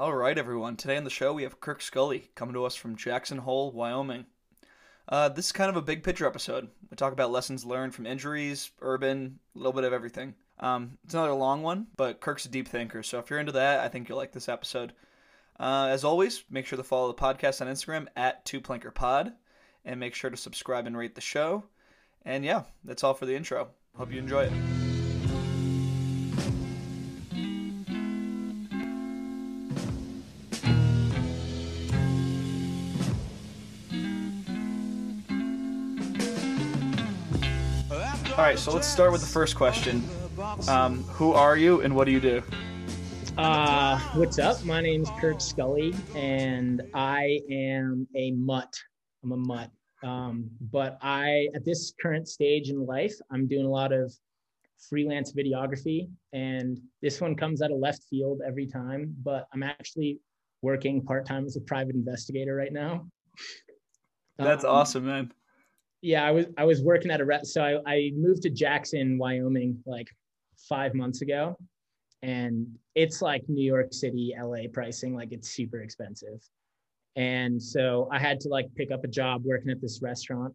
All right, everyone. Today on the show, we have Kirk Scully coming to us from Jackson Hole, Wyoming. This is kind of a big picture episode. We talk about lessons learned from injuries, urban, a little bit of everything. It's not a long one, but Kirk's a deep thinker, so if you're into that, I think you'll like this episode. As always, make sure to follow the podcast on Instagram at 2PlankerPod, and make sure to subscribe and rate the show. And yeah, that's all for the intro. Hope you enjoy it. All right, so let's start with the first question. Who are you and what do you do? What's up? My name's Kirk Scully, and I am a mutt. I'm a mutt. But at this current stage in life, I'm doing a lot of freelance videography, and this one comes out of left field every time, but I'm actually working part-time as a private investigator right now. That's awesome, man. Yeah, I was working at a so I moved to Jackson, Wyoming, like 5 months ago, and it's like New York City, LA pricing, like it's super expensive. And so I had to like pick up a job working at this restaurant,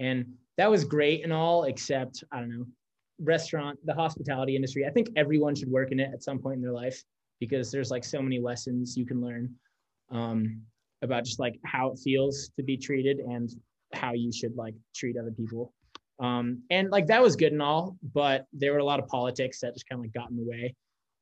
and that was great and all, except, I don't know, the hospitality industry. I think everyone should work in it at some point in their life, because there's like so many lessons you can learn about just like how it feels to be treated and how you should like treat other people. And like, that was good and all, but there were a lot of politics that just kind of like got in the way.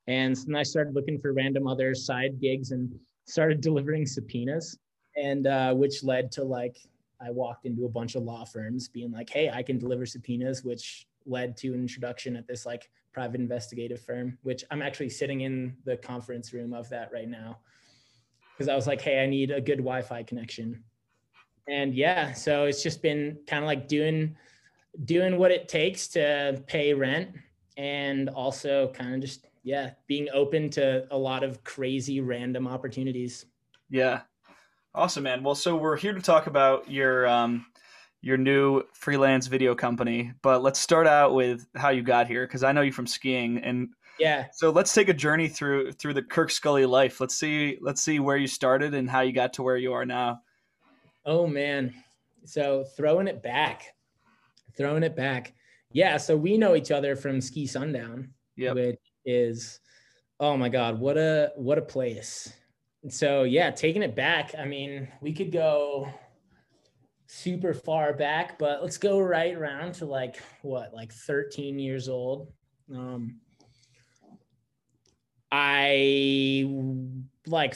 And then I started looking for random other side gigs and started delivering subpoenas, and which led to like, I walked into a bunch of law firms being like, hey, I can deliver subpoenas, which led to an introduction at this like private investigative firm, which I'm actually sitting in the conference room of that right now. Cause I was like, hey, I need a good Wi-Fi connection. And yeah, so it's just been kind of like doing what it takes to pay rent, and also kind of just, yeah, being open to a lot of crazy random opportunities. Yeah. Awesome, man. Well, so we're here to talk about your new freelance video company, but let's start out with how you got here, because I know you from skiing. And yeah, so let's take a journey through the Kirk Scully life. Let's see where you started and how you got to where you are now. Oh man. So throwing it back. Yeah. So we know each other from Ski Sundown, which is, oh my God, what a place. And so yeah, taking it back. I mean, we could go super far back, but let's go right around to like 13 years old.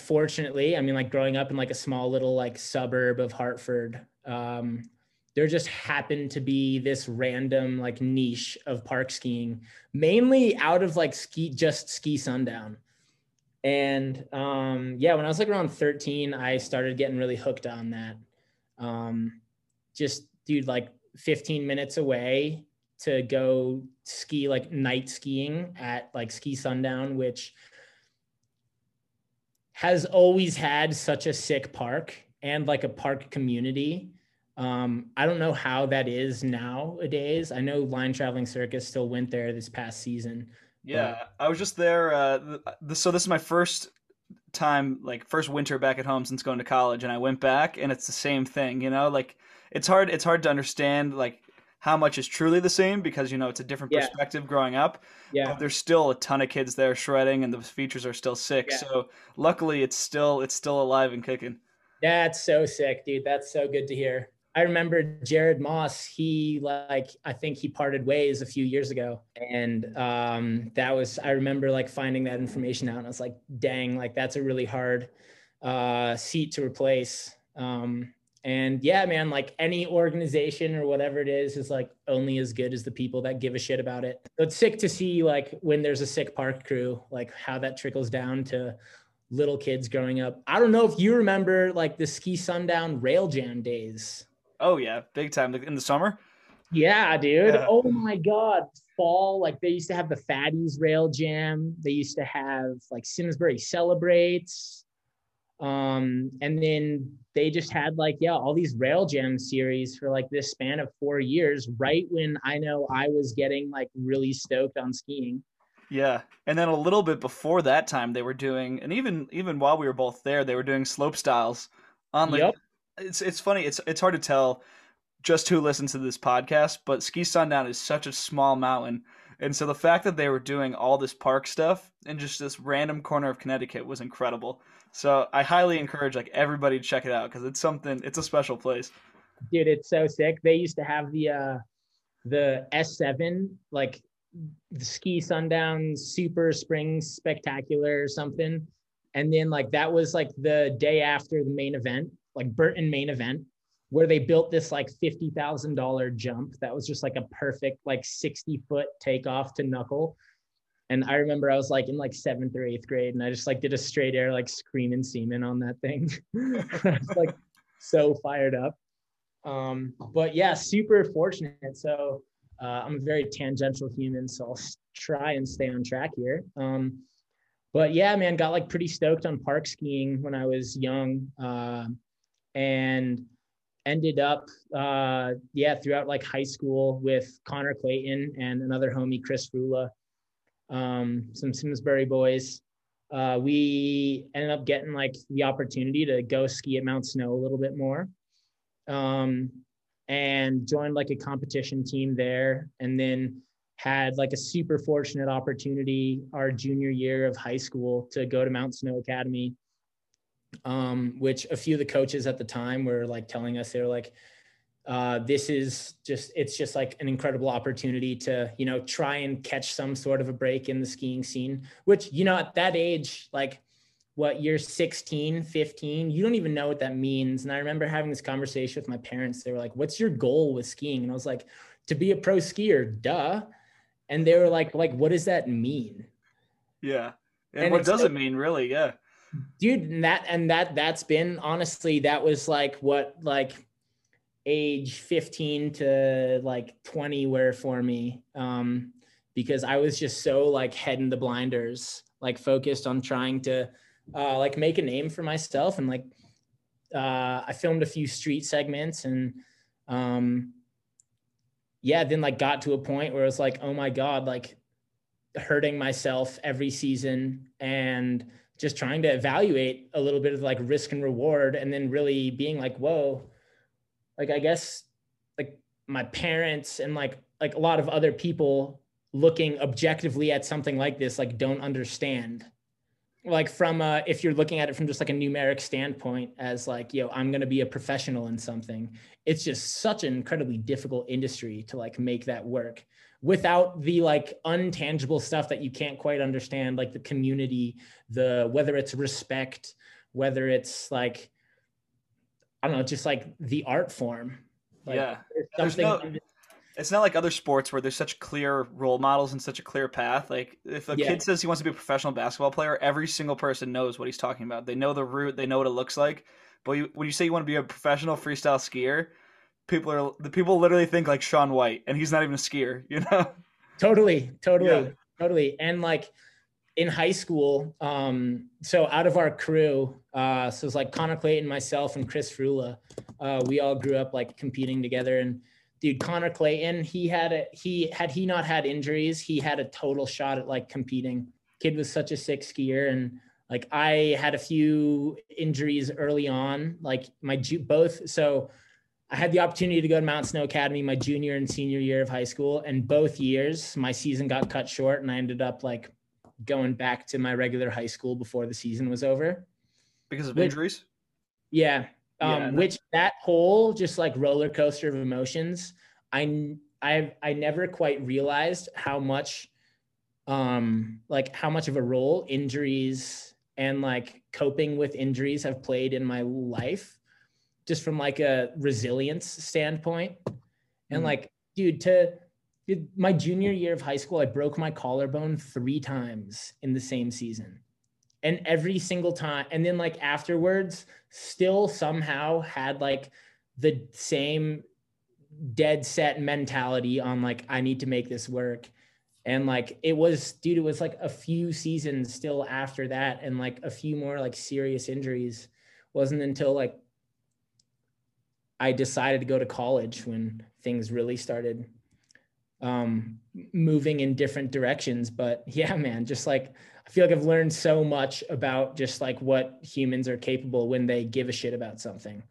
Fortunately, I mean, like growing up in like a small little like suburb of Hartford, there just happened to be this random like niche of park skiing, mainly out of like Ski Sundown. And yeah, when I was like around 13, I started getting really hooked on that. Just dude, like 15 minutes away to go ski, like night skiing at like Ski Sundown, which has always had such a sick park and like a park community. I don't know how that is nowadays. I know Line Traveling Circus still went there this past season. Yeah, I was just there. So this is my first time, like first winter back at home since going to college, and I went back, and it's the same thing. You know, like it's hard to understand like how much is truly the same, because you know it's a different perspective growing up. Yeah, but there's still a ton of kids there shredding, and the features are still sick. Yeah. So luckily, it's still alive and kicking. That's so sick, dude. That's so good to hear. I remember Jared Moss. He I think he parted ways a few years ago, and I remember like finding that information out, and I was like, dang, like that's a really hard seat to replace. And yeah, man, like any organization or whatever it is like only as good as the people that give a shit about it. So it's sick to see like when there's a sick park crew, like how that trickles down to little kids growing up. I don't know if you remember like the Ski Sundown rail jam days. Oh yeah, big time in the summer. Yeah, dude. Yeah. Oh my God. Fall, like they used to have the Fatty's rail jam. They used to have like Simsbury Celebrates. And then they just had like, yeah, all these rail jam series for like this span of 4 years, right when I know I was getting like really stoked on skiing. Yeah. And then a little bit before that time they were doing, and even while we were both there, they were doing slope styles on like, yep. It's funny. It's hard to tell just who listens to this podcast, but Ski Sundown is such a small mountain. And so the fact that they were doing all this park stuff in just this random corner of Connecticut was incredible. So I highly encourage like everybody to check it out. 'Cause it's something, it's a special place. Dude, it's so sick. They used to have the S7, like the Ski Sundown Super Spring Spectacular or something. And then like, that was like the day after the main event, like Burton main event, where they built this like $50,000 jump that was just like a perfect like 60-foot takeoff to knuckle. And I remember I was like in like 7th or 8th grade, and I just like did a straight air like screaming semen on that thing. I was like so fired up. But yeah, super fortunate. So I'm a very tangential human, so I'll try and stay on track here. But yeah, man, got like pretty stoked on park skiing when I was young, and ended up, throughout like high school with Connor Clayton and another homie, Chris Rulla, some Simsbury boys. We ended up getting like the opportunity to go ski at Mount Snow a little bit more, and joined like a competition team there. And then had like a super fortunate opportunity our junior year of high school to go to Mount Snow Academy, which a few of the coaches at the time were like telling us, they were like, this is just, it's just like an incredible opportunity to, you know, try and catch some sort of a break in the skiing scene, which, you know, at that age, like what, you're 16, 15, you don't even know what that means. And I remember having this conversation with my parents. They were like, what's your goal with skiing? And I was like, to be a pro skier, duh. And they were like, what does that mean? Yeah. And what does it mean really? Yeah. Dude, that's been, honestly, that was like what, like age 15 to like 20 were for me, because I was just so like head in the blinders, like focused on trying to like make a name for myself. And like I filmed a few street segments, and then like got to a point where it was like, oh my God, like hurting myself every season and just trying to evaluate a little bit of like risk and reward, and then really being like, whoa, like, I guess like my parents and like a lot of other people looking objectively at something like this, like don't understand, like from if you're looking at it from just like a numeric standpoint as like, yo, I'm going to be a professional in something. It's just such an incredibly difficult industry to like make that work without the like untangible stuff that you can't quite understand, like the community, the, whether it's respect, whether it's like, I don't know, just like the art form. Like, yeah. It's not like other sports where there's such clear role models and such a clear path. Like if a kid says he wants to be a professional basketball player, every single person knows what he's talking about. They know the route, they know what it looks like. But when you say you want to be a professional freestyle skier, people literally think like Shaun White, and he's not even a skier, you know? Totally. And like in high school, so out of our crew, so it's like Connor Clayton, myself, and Chris Rulla, we all grew up like competing together. And dude, Connor Clayton, he had not had injuries, he had a total shot at like competing. Kid was such a sick skier. And like I had a few injuries early on, like so I had the opportunity to go to Mount Snow Academy my junior and senior year of high school, and both years my season got cut short, and I ended up like going back to my regular high school before the season was over because of injuries. Yeah. Which that whole just like roller coaster of emotions, I never quite realized how much of a role injuries and like coping with injuries have played in my life, just from like a resilience standpoint. And like, dude, my junior year of high school, I broke my collarbone 3 times in the same season, and every single time. And then like afterwards, still somehow had like the same dead set mentality on like, I need to make this work. And like, it was like a few seasons still after that. And like a few more like serious injuries. Wasn't until like I decided to go to college when things really started moving in different directions. But yeah, man, just like, I feel like I've learned so much about just like what humans are capable when they give a shit about something.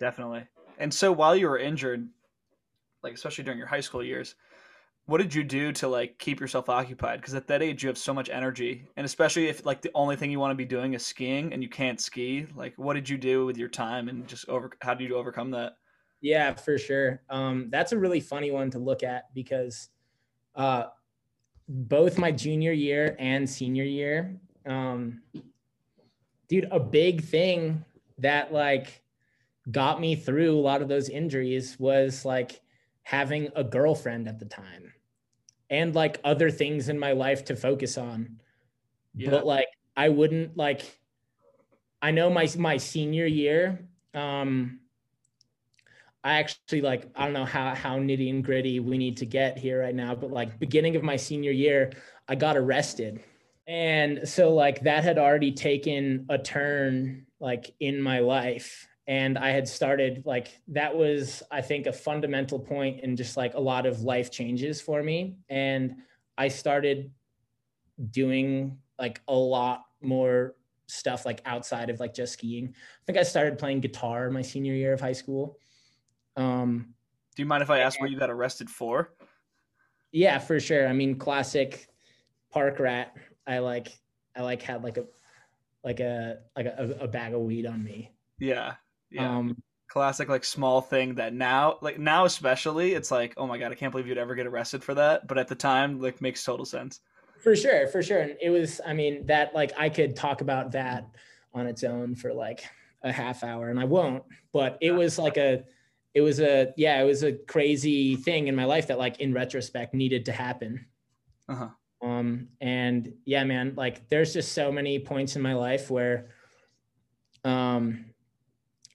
Definitely. And so while you were injured, like especially during your high school years, what did you do to like keep yourself occupied? Because at that age you have so much energy, and especially if like the only thing you want to be doing is skiing and you can't ski, like what did you do with your time and just how do you overcome that? Yeah, for sure. That's a really funny one to look at because both my junior year and senior year, dude, a big thing that like got me through a lot of those injuries was like having a girlfriend at the time and like other things in my life to focus on. Yeah. But like, I wouldn't like, I know my senior year, I actually like, I don't know how nitty and gritty we need to get here right now, but like beginning of my senior year, I got arrested. And so like that had already taken a turn like in my life. And I had started like, that was, I think, a fundamental point in just like a lot of life changes for me. And I started doing like a lot more stuff like outside of like just skiing. I think I started playing guitar my senior year of high school. Do you mind if I ask what you got arrested for? Yeah, for sure. I mean, classic park rat. I had a bag of weed on me. Yeah. Yeah. Classic, like small thing that now especially it's like, oh my God, I can't believe you'd ever get arrested for that. But at the time, like makes total sense. For sure. For sure. And it was, I mean, that like, I could talk about that on its own for like a half hour and I won't, but it was like it was a crazy thing in my life that like in retrospect needed to happen. Uh-huh. And yeah, man, like there's just so many points in my life where,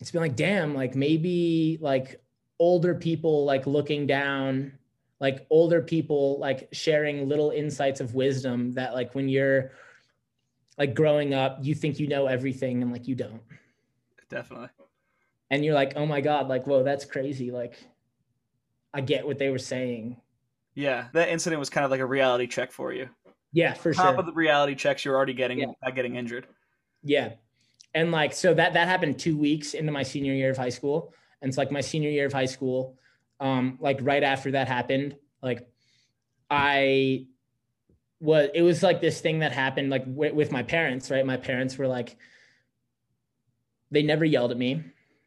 it's been like, damn, like maybe like older people, like looking down, like older people, like sharing little insights of wisdom that like, when you're like growing up, you think you know everything and like, you don't. Definitely. And you're like, oh my God, like, whoa, that's crazy. Like I get what they were saying. Yeah. That incident was kind of like a reality check for you. Yeah, for sure. On top of the reality checks you're already getting, not getting injured. Yeah. And like, so that happened 2 weeks into my senior year of high school. And it's like my senior year of high school, like right after that happened, like it was like this thing that happened like with my parents, right? My parents were like, they never yelled at me.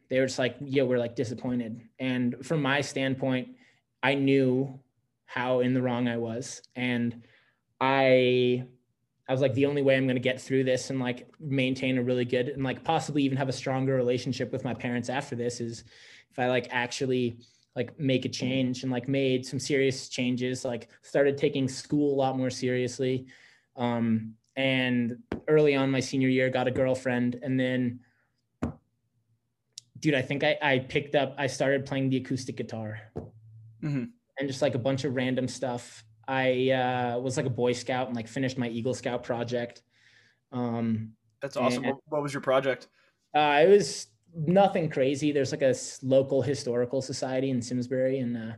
They were just like, yeah, we're like disappointed. And from my standpoint, I knew how in the wrong I was. And I was like, the only way I'm going to get through this and like maintain a really good and like possibly even have a stronger relationship with my parents after this is if I like actually like make a change, and like made some serious changes, like started taking school a lot more seriously. And early on my senior year, got a girlfriend. And then, dude, I think I started playing the acoustic guitar. Mm-hmm. And just like a bunch of random stuff. I was like a Boy Scout and like finished my Eagle Scout project. That's awesome. What was your project? It was nothing crazy. There's like a local historical society in Simsbury. And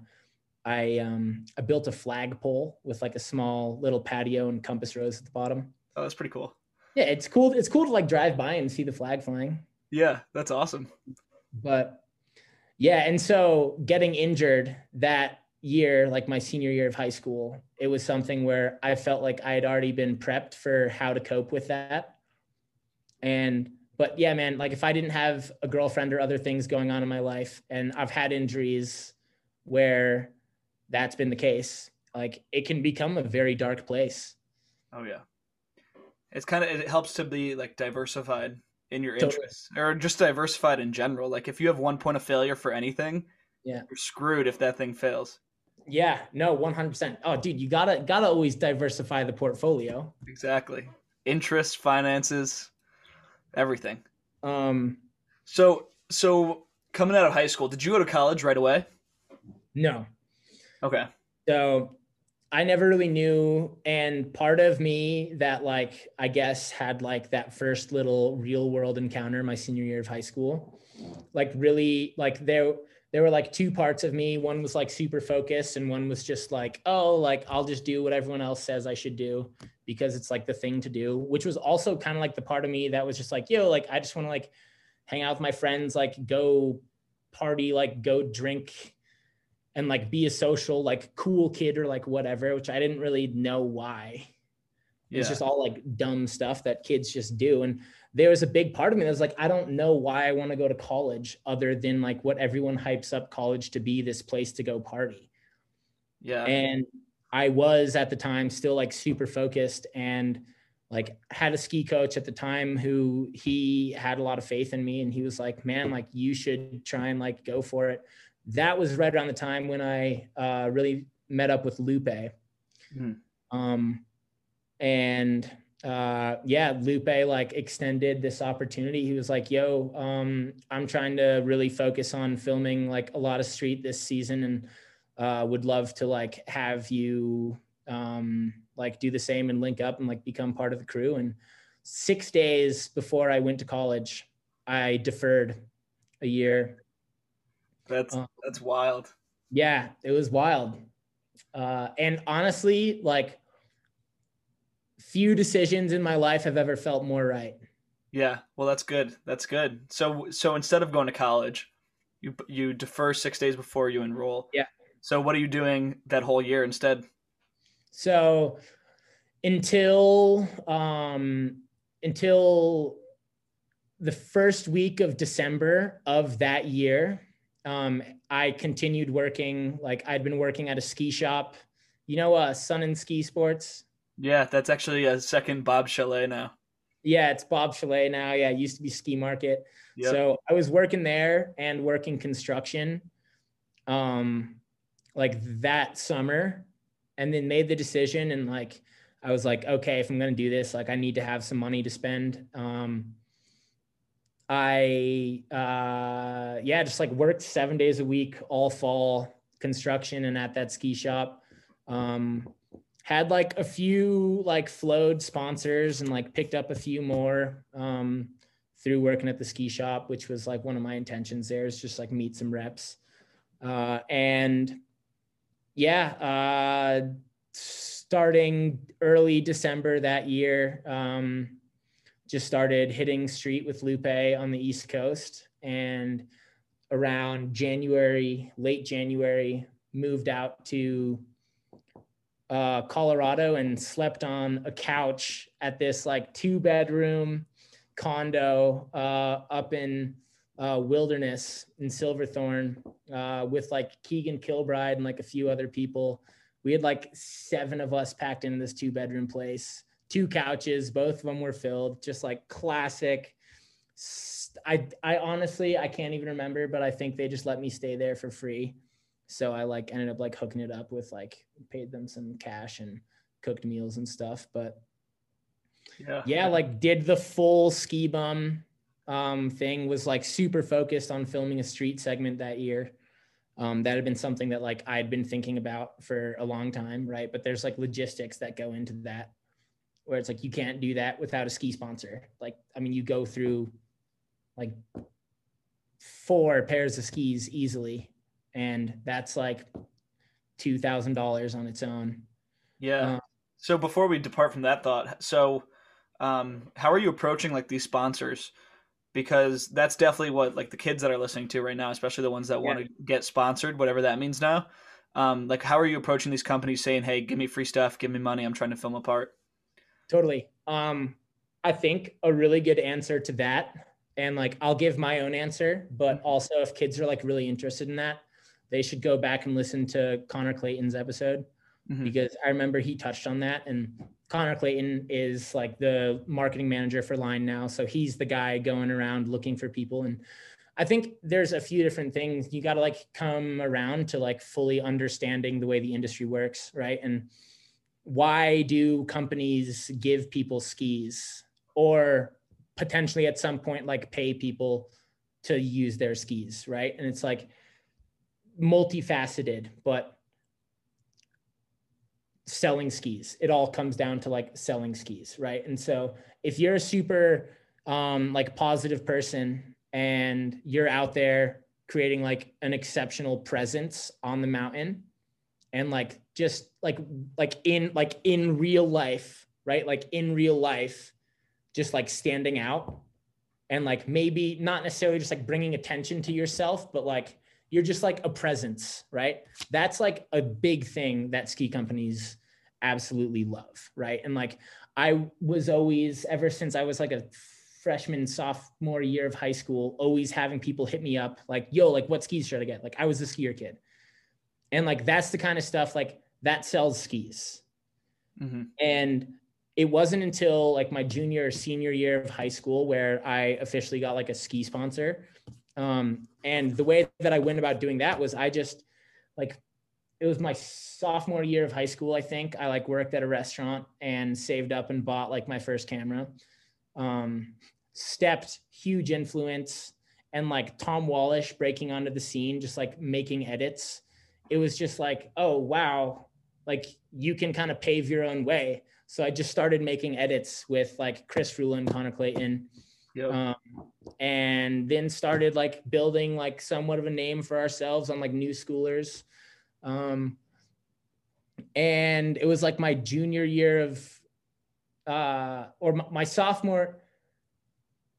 I built a flagpole with like a small little patio and compass rose at the bottom. Oh, that's pretty cool. Yeah, it's cool. It's cool to like drive by and see the flag flying. Yeah, that's awesome. But yeah. And so getting injured that year, like my senior year of high school, it was something where I felt like I had already been prepped for how to cope with that. But yeah, man, like if I didn't have a girlfriend or other things going on in my life, and I've had injuries where that's been the case, like it can become a very dark place. Oh yeah. It's kind of, it helps to be like diversified in your interests, or just diversified in general. Like if you have one point of failure for anything, yeah, you're screwed if that thing fails. Yeah, no, 100%. Oh, dude, you gotta always diversify the portfolio. Exactly. Interests, finances, everything. So coming out of high school, did you go to college right away? No. Okay. So I never really knew. And part of me that like, I guess had like that first little real world encounter my senior year of high school, like really like there, there were like two parts of me. One was like super focused and one was just like, oh, like I'll just do what everyone else says I should do because it's like the thing to do, which was also kind of like the part of me that was just like, yo, like I just want to like hang out with my friends, like go party, like go drink and like be a social, like cool kid or like whatever, which I didn't really know why. Yeah. It's just all like dumb stuff that kids just do. And there was a big part of me that was like, I don't know why I want to go to college other than like what everyone hypes up college to be, this place to go party. Yeah. And I was at the time still like super focused and like had a ski coach at the time who he had a lot of faith in me. And he was like, man, like you should try and like go for it. That was right around the time when I really met up with Lupe. Mm. Lupe like extended this opportunity. He was like, yo, I'm trying to really focus on filming like a lot of street this season and would love to like have you like do the same and link up and like become part of the crew. And 6 days before I went to college, I deferred a year. That's wild. Yeah, it was wild. And honestly, like few decisions in my life have ever felt more right. Yeah. Well, that's good. That's good. So instead of going to college, you defer 6 days before you enroll. Yeah. So what are you doing that whole year instead? So until the first week of December of that year, I continued working. Like I'd been working at a ski shop, you know, Sun and Ski Sports. Yeah, that's actually a second Bob Chalet now. Yeah, it's Bob Chalet now. Yeah, it used to be Ski Market. Yep. So I was working there and working construction like that summer, and then made the decision. And like, I was like, okay, if I'm going to do this, like I need to have some money to spend. Just like worked 7 days a week, all fall construction and at that ski shop. Had like a few like flowed sponsors and like picked up a few more through working at the ski shop, which was like one of my intentions there is just like meet some reps. Starting early December that year, just started hitting street with Lupe on the East Coast, and around late January, moved out to Colorado and slept on a couch at this like 2-bedroom condo up in Wilderness in Silverthorne with like Keegan Kilbride and like a few other people. We had like 7 of us packed into this 2-bedroom place, 2 couches, both of them were filled, just like classic. I honestly, I can't even remember, but I think they just let me stay there for free. So I like ended up like hooking it up with like paid them some cash and cooked meals and stuff. But yeah, like did the full ski bum thing, was like super focused on filming a street segment that year. That had been something that like I'd been thinking about for a long time, right? But there's like logistics that go into that where it's like you can't do that without a ski sponsor. Like, I mean, you go through like 4 pairs of skis easily. And that's like $2,000 on its own. Yeah. So before we depart from that thought, how are you approaching like these sponsors? Because that's definitely what like the kids that are listening to right now, especially the ones that want to get sponsored, whatever that means now. Like, how are you approaching these companies saying, hey, give me free stuff, give me money, I'm trying to film a part? Totally. I think a really good answer to that, and like I'll give my own answer, but also if kids are like really interested in that, they should go back and listen to Connor Clayton's episode, because I remember he touched on that. And Connor Clayton is like the marketing manager for Line now. So he's the guy going around looking for people. And I think there's a few different things. You got to like come around to like fully understanding the way the industry works, right? And why do companies give people skis, or potentially at some point like pay people to use their skis, right? And it's like multifaceted, but selling skis, it all comes down to like selling skis, right? And so if you're a super like positive person and you're out there creating like an exceptional presence on the mountain and like just like in real life, right? Like in real life, just like standing out and like maybe not necessarily just like bringing attention to yourself, but like you're just like a presence, right? That's like a big thing that ski companies absolutely love, right? And like I was always, ever since I was like a freshman, sophomore year of high school, always having people hit me up like, yo, like what skis should I get? Like I was a skier kid. And like, that's the kind of stuff like that sells skis. Mm-hmm. And it wasn't until like my junior or senior year of high school where I officially got like a ski sponsor. And the way that I went about doing that was I just like, it was my sophomore year of high school, I think. I like worked at a restaurant and saved up and bought like my first camera. Stepped, huge influence, and like Tom Walsh breaking onto the scene, just like making edits. It was just like, oh, wow, like you can kind of pave your own way. So I just started making edits with like Chris Rulla and Connor Clayton. Yep. And then started like building like somewhat of a name for ourselves on like New Schoolers. And it was like my junior year of, or my sophomore,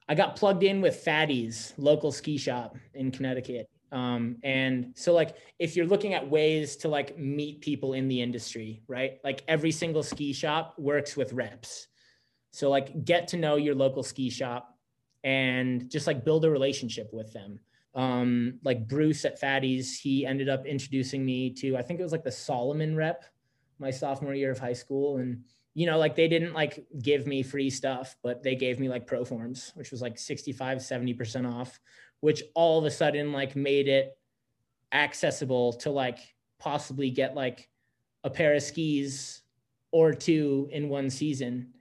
I got plugged in with Fatty's, local ski shop in Connecticut. And so like, if you're looking at ways to like meet people in the industry, right? Like every single ski shop works with reps. So like get to know your local ski shop and just like build a relationship with them. Like Bruce at Fatty's, he ended up introducing me to, I think it was like the Solomon rep, my sophomore year of high school. And, you know, like they didn't like give me free stuff, but they gave me like pro forms, which was like 65, 70% off, which all of a sudden like made it accessible to like possibly get like a pair of skis or two in one season.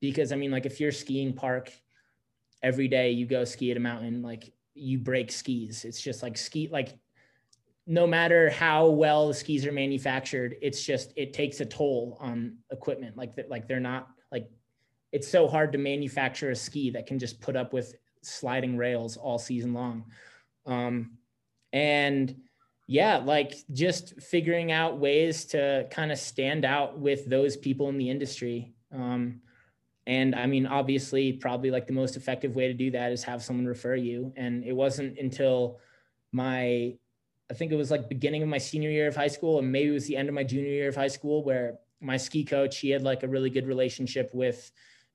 Because I mean, like if you're skiing park every day you go ski at a mountain, like you break skis. It's just like ski, like no matter how well the skis are manufactured, it's just, it takes a toll on equipment. Like they're not like, it's so hard to manufacture a ski that can just put up with sliding rails all season long. And yeah, like just figuring out ways to kind of stand out with those people in the industry. And I mean, obviously, probably like the most effective way to do that is have someone refer you. And it wasn't until my, I think it was like beginning of my senior year of high school, and maybe it was the end of my junior year of high school, where my ski coach, he had like a really good relationship with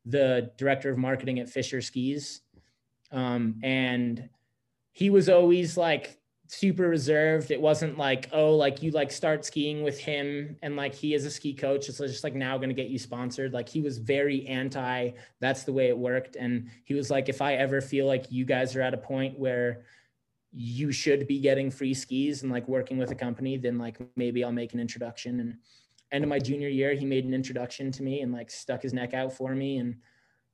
the director of marketing at Fisher Skis. And he was always like super reserved. It wasn't like, oh, like you like start skiing with him and like he is a ski coach, it's just like now going to get you sponsored. Like he was very anti, that's the way it worked. And he was like, if I ever feel like you guys are at a point where you should be getting free skis and like working with a company, then like maybe I'll make an introduction. And end of my junior year, he made an introduction to me and like stuck his neck out for me. And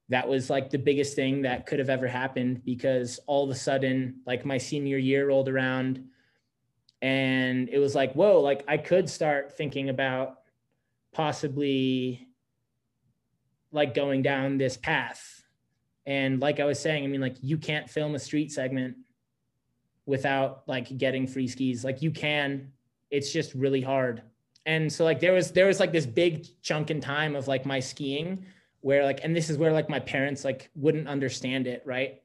that was like the biggest thing that could have ever happened, because all of a sudden, like my senior year rolled around and it was like, whoa, like I could start thinking about possibly like going down this path. And like I was saying, I mean, like you can't film a street segment without like getting free skis. Like you can, it's just really hard. And so like there was like this big chunk in time of like my skiing where like, and this is where like my parents like wouldn't understand it, right?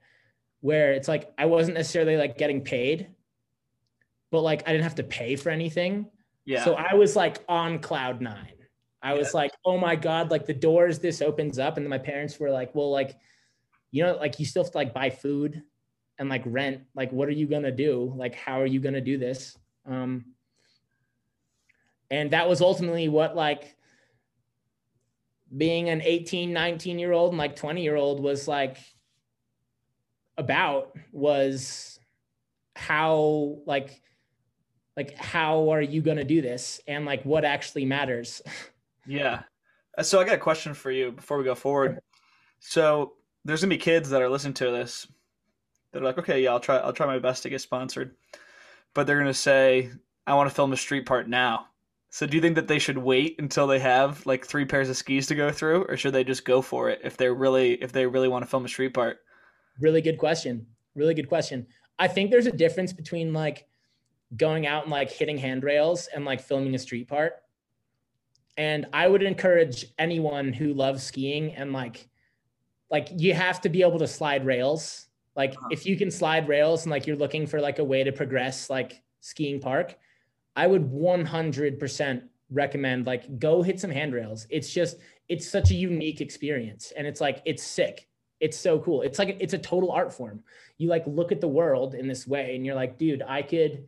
Where it's like, I wasn't necessarily like getting paid, but like I didn't have to pay for anything. Yeah. So I was like on cloud nine. I was like, oh my God, like the doors, this opens up. And then my parents were like, well, like, you know, like you still have to like buy food and like rent, like, what are you gonna do? Like, how are you gonna do this? And that was ultimately what like, being an 18, 19-year-old and like 20-year-old was like about, was how like how are you going to do this? And like what actually matters? Yeah. So I got a question for you before we go forward. So there's going to be kids that are listening to this. They're like, okay, yeah, I'll try my best to get sponsored, but they're going to say, I want to film a street part now. So do you think that they should wait until they have like three pairs of skis to go through, or should they just go for it if they really want to film a street part? Really good question. I think there's a difference between like going out and like hitting handrails and like filming a street part. And I would encourage anyone who loves skiing and like you have to be able to slide rails. Like if you can slide rails and like you're looking for like a way to progress like skiing park, I would 100% recommend like go hit some handrails. It's just, it's such a unique experience. And it's like, it's sick. It's so cool. It's like, it's a total art form. You like look at the world in this way and you're like, dude, I could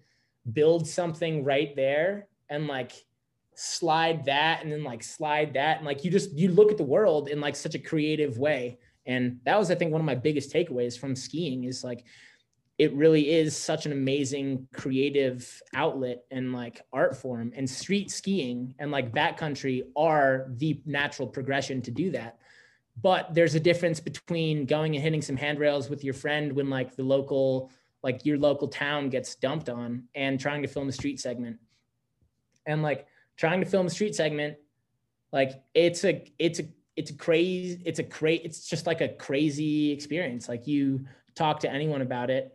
build something right there and like slide that and then like slide that. And like, you just, you look at the world in like such a creative way. And that was, I think, one of my biggest takeaways from skiing is like, it really is such an amazing creative outlet and like art form, and street skiing and like backcountry are the natural progression to do that. But there's a difference between going and hitting some handrails with your friend when like the local, like your local town gets dumped on, and trying to film a street segment. And like trying to film a street segment, like it's just like a crazy experience. Like you talk to anyone about it,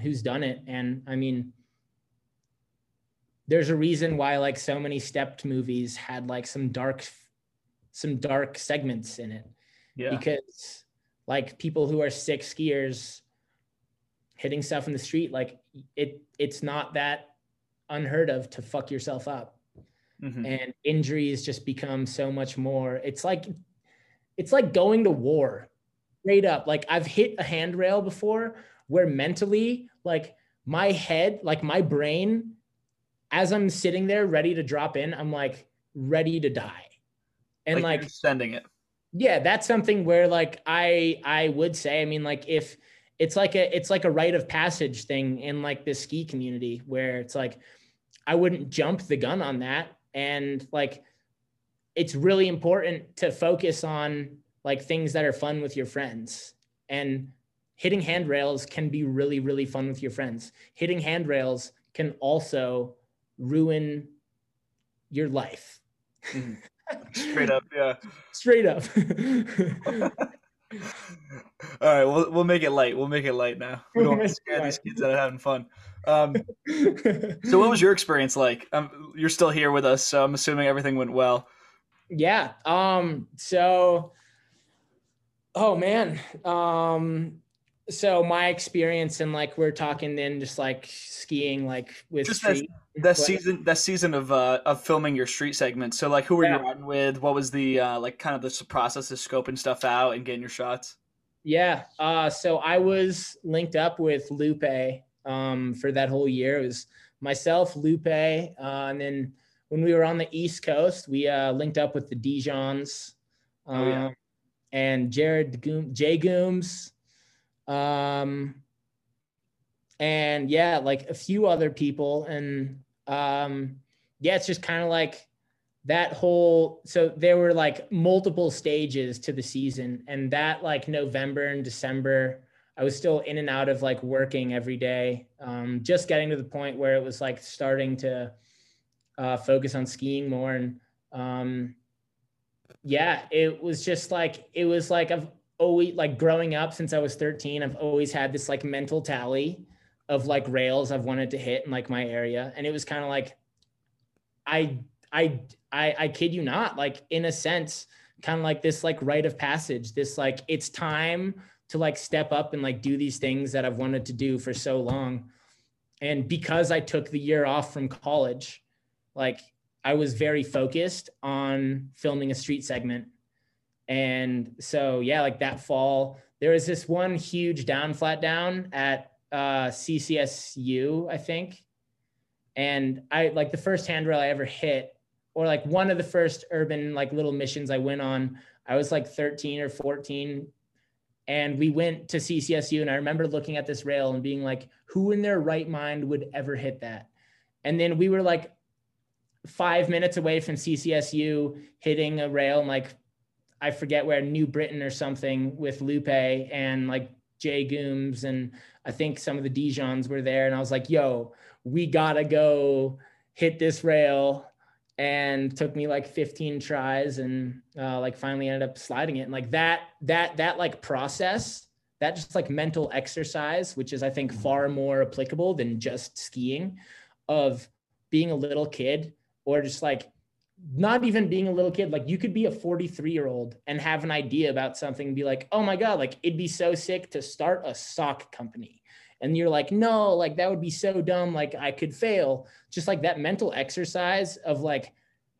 who's done it. And I mean, there's a reason why like so many stepped movies had like some dark segments in it. Yeah. Because like people who are sick skiers hitting stuff in the street, like it's not that unheard of to fuck yourself up. Mm-hmm. And injuries just become so much more. It's like going to war straight up. Like I've hit a handrail before where mentally, like my head, like my brain, as I'm sitting there ready to drop in, I'm like ready to die. And like sending it. Yeah. That's something where like, I would say, I mean, like if it's like a rite of passage thing in like this ski community where it's like, I wouldn't jump the gun on that. And like, it's really important to focus on like things that are fun with your friends, and hitting handrails can be really, really fun with your friends. Hitting handrails can also ruin your life. Mm-hmm. Straight up. Yeah. Straight up. All right. We'll make it light. We'll make it light now. We don't want to scare these kids out of having fun. So what was your experience like? You're still here with us, so I'm assuming everything went well. Yeah. So my experience, and like we're talking then just like skiing, like with just street, that season of filming your street segments. So like who were you riding with? What was the like kind of the process of scoping stuff out and getting your shots? Yeah. So I was linked up with Lupe for that whole year. It was myself, Lupe, and then when we were on the East Coast, we linked up with the Dijons, and Jared J. Gooms, and yeah, like a few other people. And yeah, it's just kind of like that whole, so there were like multiple stages to the season, and that like November and December, I was still in and out of like working every day, just getting to the point where it was like starting to focus on skiing more. And yeah, it was just like, it was like I've always, like growing up since I was 13, I've always had this like mental tally of like rails I've wanted to hit in like my area. And it was kind of like, I kid you not, like in a sense, kind of like this like rite of passage, this like it's time to like step up and like do these things that I've wanted to do for so long. And because I took the year off from college, like I was very focused on filming a street segment. And so, yeah, like that fall, there was this one huge down flat down at CCSU, I think. And I like the first handrail I ever hit, or like one of the first urban like little missions I went on, I was like 13 or 14. And we went to CCSU, and I remember looking at this rail and being like, who in their right mind would ever hit that? And then we were like 5 minutes away from CCSU hitting a rail, and like, I forget where, New Britain or something, with Lupe and like Jay Gooms. And I think some of the Dijons were there. And I was like, yo, we gotta go hit this rail. And took me like 15 tries, and like finally ended up sliding it. And like that process, that just like mental exercise, which is I think far more applicable than just skiing, of being a little kid, or just like not even being a little kid, like you could be a 43-year-old and have an idea about something and be like, oh my God, like it'd be so sick to start a sock company. And you're like, no, like that would be so dumb. Like I could fail. Just like that mental exercise of like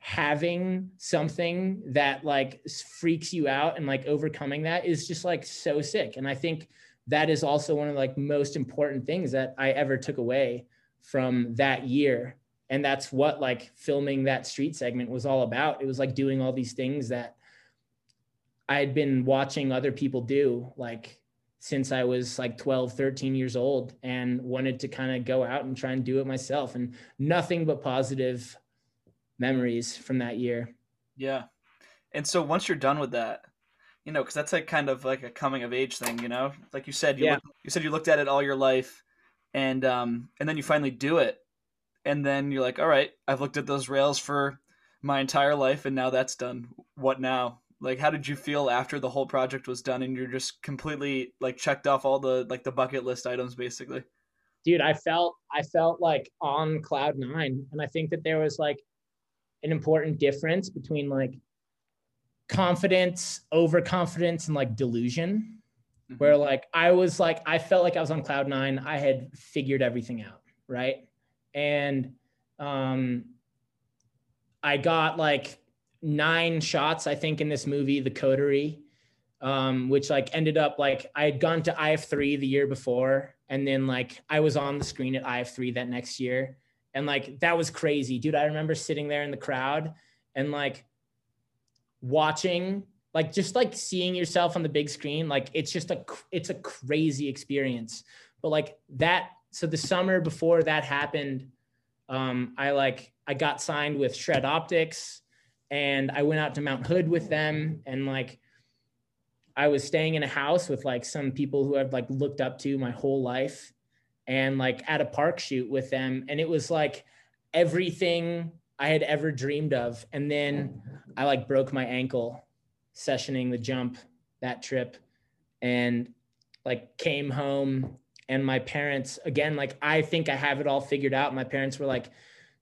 having something that like freaks you out and like overcoming that is just like so sick. And I think that is also one of like most important things that I ever took away from that year. And that's what like filming that street segment was all about. It was like doing all these things that I had been watching other people do like since I was like 12, 13 years old, and wanted to kind of go out and try and do it myself. And nothing but positive memories from that year. Yeah. And so once you're done with that, you know, cause that's like kind of like a coming of age thing, you know, like you said, you looked at it all your life, and then you finally do it. And then you're like, all right, I've looked at those rails for my entire life, and now that's done. What now? Like, how did you feel after the whole project was done and you're just completely like checked off all the, like the bucket list items basically? Dude, I felt like on cloud nine. And I think that there was like an important difference between like confidence, overconfidence, and like delusion, mm-hmm. where like, I felt like I was on cloud nine. I had figured everything out. Right. And I got like 9 shots, I think, in this movie, The Coterie, which like ended up like I had gone to IF3 the year before. And then like I was on the screen at IF3 that next year. And like that was crazy, dude. I remember sitting there in the crowd and like watching, like just like seeing yourself on the big screen. Like it's just it's a crazy experience. But like that. So the summer before that happened, I got signed with Shred Optics, and I went out to Mount Hood with them. And like, I was staying in a house with like some people who I've like looked up to my whole life, and like at a park shoot with them. And it was like everything I had ever dreamed of. And then I like broke my ankle sessioning the jump that trip, and like came home. And my parents, again, like, I think I have it all figured out. My parents were like,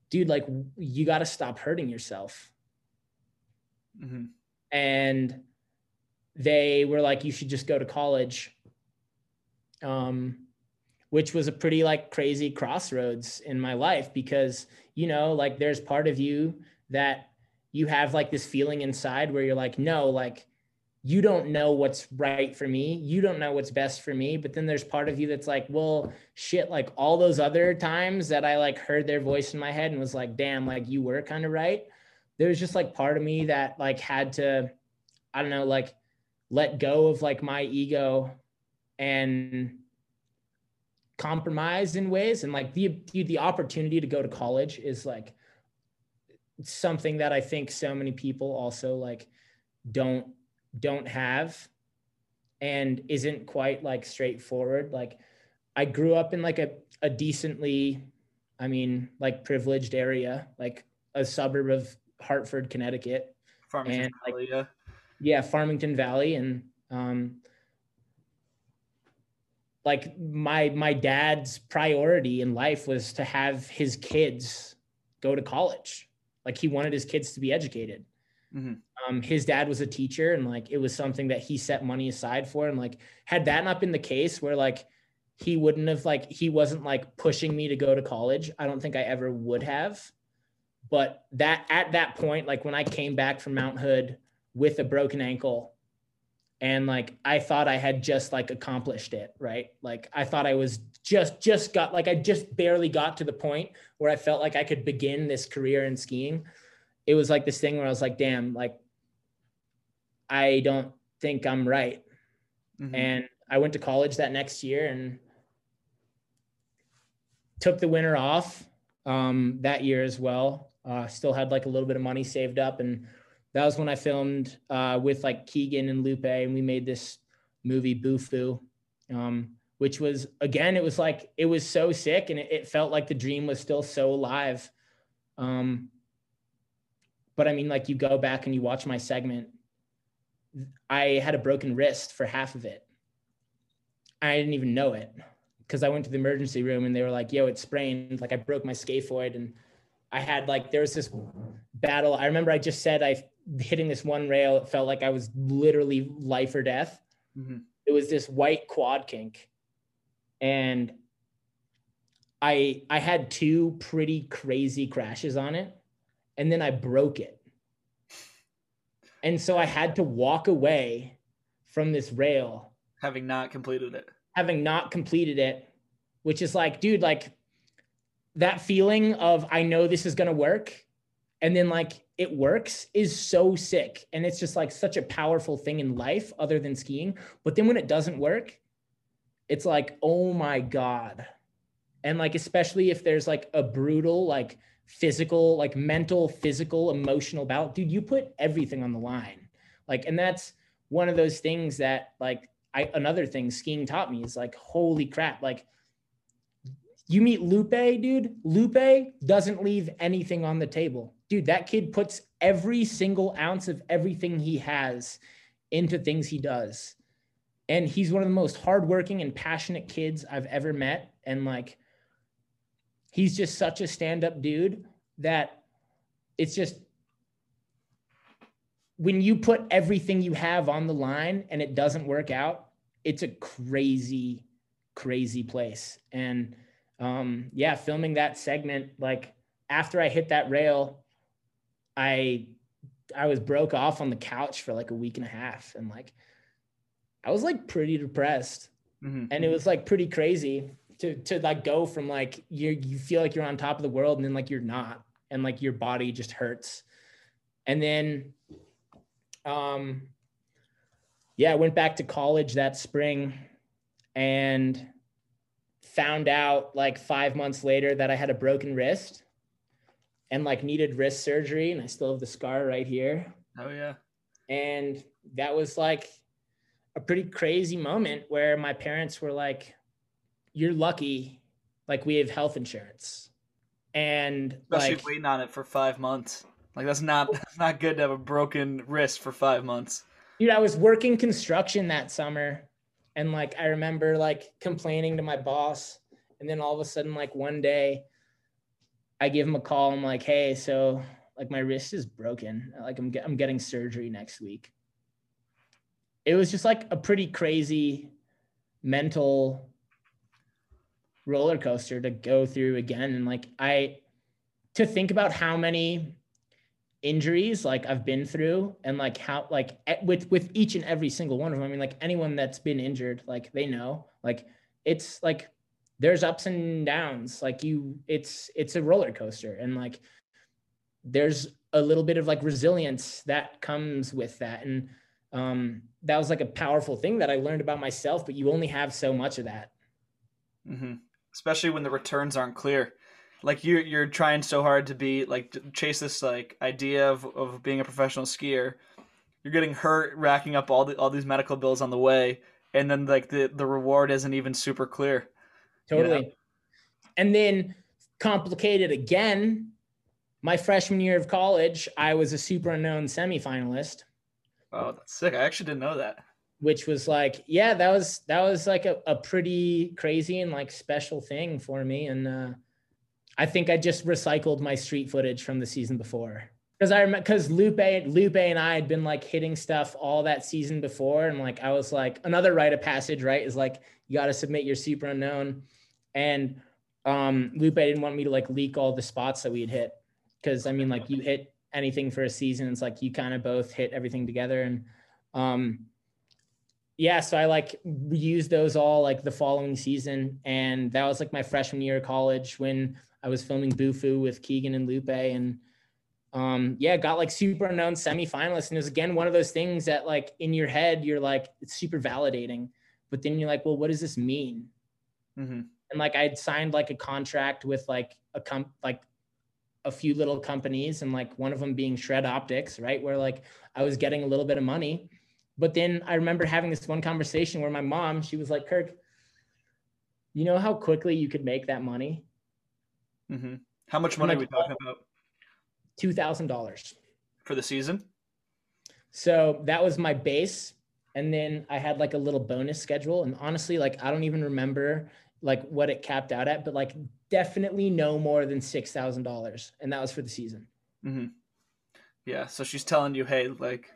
dude, like, you got to stop hurting yourself. Mm-hmm. And they were like, you should just go to college, which was a pretty, like, crazy crossroads in my life, because, you know, like, there's part of you that you have, like, this feeling inside where you're like, no, like, you don't know what's right for me. You don't know what's best for me. But then there's part of you that's like, well, shit, like all those other times that I like heard their voice in my head and was like, damn, like you were kind of right. There was just like part of me that like had to, I don't know, like let go of like my ego and compromise in ways. And like the opportunity to go to college is like something that I think so many people also like don't have, and isn't quite like straightforward. Like I grew up in like a decently, I mean, like privileged area, like a suburb of Hartford, Connecticut. Farmington and, Valley, like, yeah. Yeah, Farmington Valley. And like my dad's priority in life was to have his kids go to college. Like he wanted his kids to be educated. Mm-hmm. His dad was a teacher, and like it was something that he set money aside for. And like had that not been the case, where like he wasn't like pushing me to go to college, I don't think I ever would have. But that at that point, like when I came back from Mount Hood with a broken ankle, and like I thought I had just like accomplished it, right? Like I thought I was just got like I just barely got to the point where I felt like I could begin this career in skiing. It was like this thing where I was like, damn, like, I don't think I'm right. Mm-hmm. And I went to college that next year and took the winter off that year as well. Still had like a little bit of money saved up. And that was when I filmed with like Keegan and Lupe, and we made this movie Boo-Foo, which was, again, it was like, it was so sick, and it felt like the dream was still so alive. But I mean, like you go back and you watch my segment, I had a broken wrist for half of it. I didn't even know it because I went to the emergency room and they were like, yo, it's sprained. Like I broke my scaphoid and I had like, there was this battle. I remember I just said hitting this one rail, it felt like I was literally life or death. Mm-hmm. It was this white quad kink. And I had two pretty crazy crashes on it and then I broke it. And so I had to walk away from this rail. Having not completed it. Having not completed it, which is like, dude, like that feeling of, I know this is going to work. And then like it works is so sick. And it's just like such a powerful thing in life other than skiing. But then when it doesn't work, it's like, oh my God. And like, especially if there's like a brutal, like physical, like mental, physical, emotional battle, dude, you put everything on the line. Like, and that's one of those things that like, another thing skiing taught me is like, holy crap. Like you meet Lupe, dude, Lupe doesn't leave anything on the table. Dude, that kid puts every single ounce of everything he has into things he does. And he's one of the most hardworking and passionate kids I've ever met. And like, he's just such a stand-up dude that it's just, when you put everything you have on the line and it doesn't work out, it's a crazy, crazy place. And yeah, filming that segment, like after I hit that rail, I was broke off on the couch for like a week and a half. And like, I was like pretty depressed. Mm-hmm. And it was like pretty crazy to like go from like, you feel like you're on top of the world and then like you're not, and like your body just hurts. And then, yeah, I went back to college that spring and found out like 5 months later that I had a broken wrist and like needed wrist surgery. And I still have the scar right here. Oh yeah. And that was like a pretty crazy moment where my parents were like, you're lucky, like we have health insurance. And especially like waiting on it for 5 months. Like that's not good to have a broken wrist for 5 months. Dude, I was working construction that summer. And like, I remember like complaining to my boss. And then all of a sudden, like one day I give him a call. I'm like, hey, so like my wrist is broken. Like I'm getting surgery next week. It was just like a pretty crazy mental roller coaster to go through again. And like, to think about how many injuries like I've been through and like how, like with each and every single one of them, I mean, like anyone that's been injured, like they know, like it's like, there's ups and downs. Like it's a roller coaster. And like, there's a little bit of like resilience that comes with that. And that was like a powerful thing that I learned about myself, but you only have so much of that. Mm-hmm. Especially when the returns aren't clear. Like you're trying so hard to be like, chase this like idea of being a professional skier. You're getting hurt, racking up all these medical bills on the way. And then like the reward isn't even super clear. Totally. You know? And then complicated again, my freshman year of college, I was a Super Unknown semifinalist. Oh, that's sick. I actually didn't know that. Which was like, yeah, that was like a pretty crazy and like special thing for me. And I think I just recycled my street footage from the season before. Because I remember, because Lupe and I had been like hitting stuff all that season before. And like, I was like, another rite of passage, right? Is like, you got to submit your Super Unknown. And Lupe didn't want me to like leak all the spots that we had hit. Because I mean, like you hit anything for a season, it's like you kind of both hit everything together. And yeah, so I like used those all like the following season. And that was like my freshman year of college when I was filming Boo-Foo with Keegan and Lupe. And yeah, got like Super Unknown semifinalist. And it was again one of those things that like in your head you're like, it's super validating, but then you're like, well, what does this mean? Mm-hmm. And like I'd signed like a contract with like a few little companies, and like one of them being Shred Optics, right? Where like I was getting a little bit of money. But then I remember having this one conversation where my mom, she was like, Kirk, you know how quickly you could make that money? Mm-hmm. How much money are we talking about? $2,000. For the season? So that was my base. And then I had like a little bonus schedule. And honestly, like, I don't even remember like what it capped out at, but like definitely no more than $6,000. And that was for the season. Mm-hmm. Yeah. So she's telling you, hey, like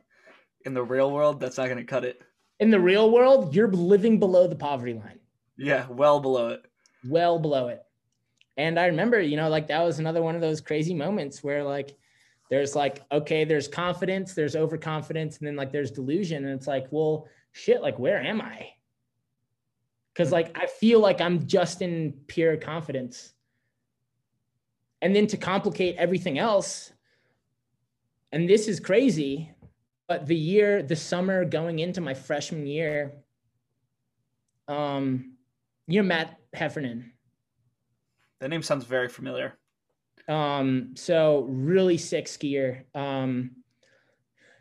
in the real world, that's not going to cut it. In the real world, you're living below the poverty line. Yeah. Well below it. Well below it. And I remember, you know, like that was another one of those crazy moments where like, there's like, okay, there's confidence, there's overconfidence, and then like there's delusion. And it's like, well, shit, like, where am I? Cause like, I feel like I'm just in pure confidence. And then to complicate everything else, and this is crazy, but the summer going into my freshman year, you know, Matt Heffernan. That name sounds very familiar. So really sick skier.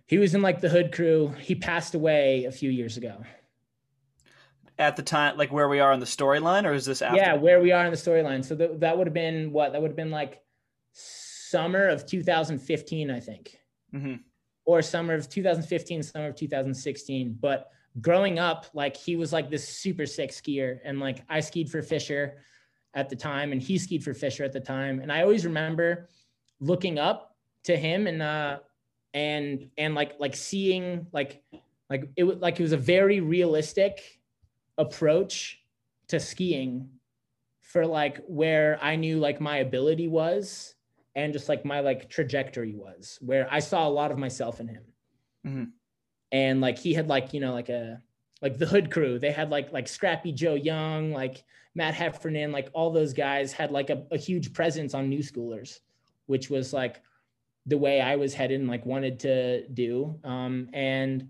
He was in like the hood crew. He passed away a few years ago. At the time, like where we are in the storyline, or is this after? Yeah, where we are in the storyline. So that would have been what? That would have been like summer of 2015, I think. Mm-hmm. Or summer of 2015, summer of 2016. But growing up, like he was like this super sick skier. And like I skied for Fisher at the time, and he skied for Fisher at the time. And I always remember looking up to him and like seeing like it was like, it was a very realistic approach to skiing for like where I knew like my ability was and just like my like trajectory was, where I saw a lot of myself in him. Mm-hmm. And like, he had like, you know, like a, like the hood crew, they had like Scrappy Joe Young, like Matt Heffernan, like all those guys had like a huge presence on new schoolers, which was like the way I was headed and like wanted to do. And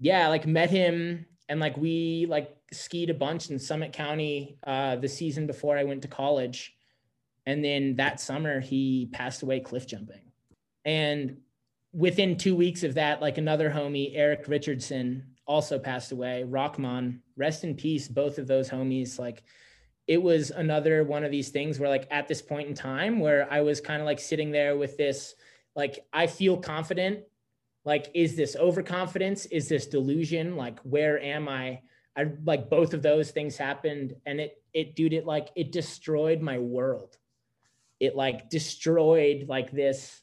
yeah, like met him and like we like skied a bunch in Summit County the season before I went to college. And then that summer he passed away cliff jumping. And within 2 weeks of that, like another homie, Eric Richardson, also passed away. Rockman, rest in peace, both of those homies. Like it was another one of these things where like at this point in time where I was kind of like sitting there with this, like, I feel confident. Like, is this overconfidence? Is this delusion? Like, where am I? I like both of those things happened, and it destroyed my world. It like destroyed like this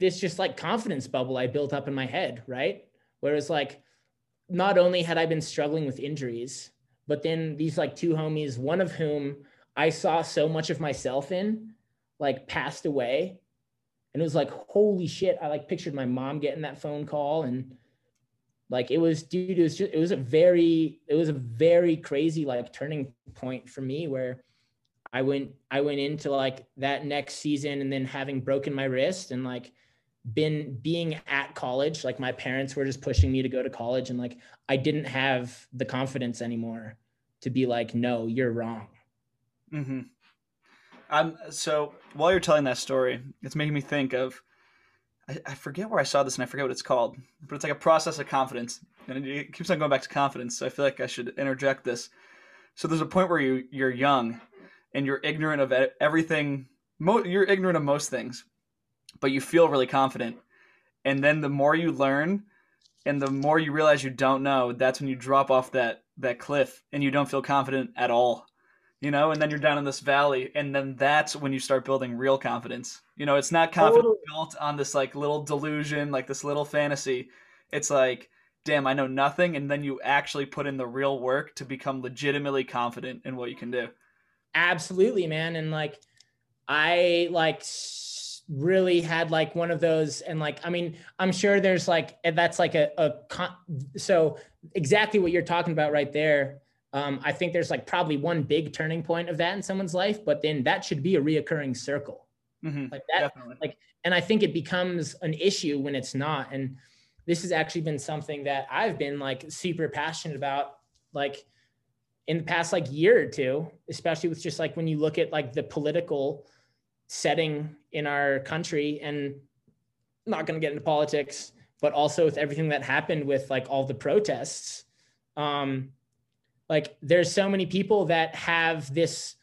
just like confidence bubble I built up in my head, right? Whereas like, not only had I been struggling with injuries, but then these like two homies, one of whom I saw so much of myself in, like passed away. And it was like, holy shit. I like pictured my mom getting that phone call, and like, it was, dude, it was a very crazy, like turning point for me, where I went into like that next season and then having broken my wrist and like being at college, like my parents were just pushing me to go to college, and like I didn't have the confidence anymore to be like, no, you're wrong. Mm-hmm. So while you're telling that story, it's making me think of, I forget where I saw this and I forget what it's called, but it's like a process of confidence, and it keeps on going back to confidence. So I feel like I should interject this. So there's a point where you're young and you're ignorant of everything. You're ignorant of most things, but you feel really confident. And then the more you learn and the more you realize you don't know, that's when you drop off that cliff and you don't feel confident at all, you know, and then you're down in this valley. And then that's when you start building real confidence. You know, it's not confidence built on this like little delusion, like this little fantasy. It's like, damn, I know nothing. And then you actually put in the real work to become legitimately confident in what you can do. Absolutely, man. And like, I like really had like one of those, and like, I mean, I'm sure there's like, that's like so exactly what you're talking about right there. I think there's like probably one big turning point of that in someone's life, but then that should be a reoccurring circle. Mm-hmm, like that, definitely. Like, and I think it becomes an issue when it's not. And this has actually been something that I've been like super passionate about, like in the past like year or two, especially with just like when you look at like the political setting in our country, and I'm not going to get into politics, but also with everything that happened with like all the protests, like there's so many people that have this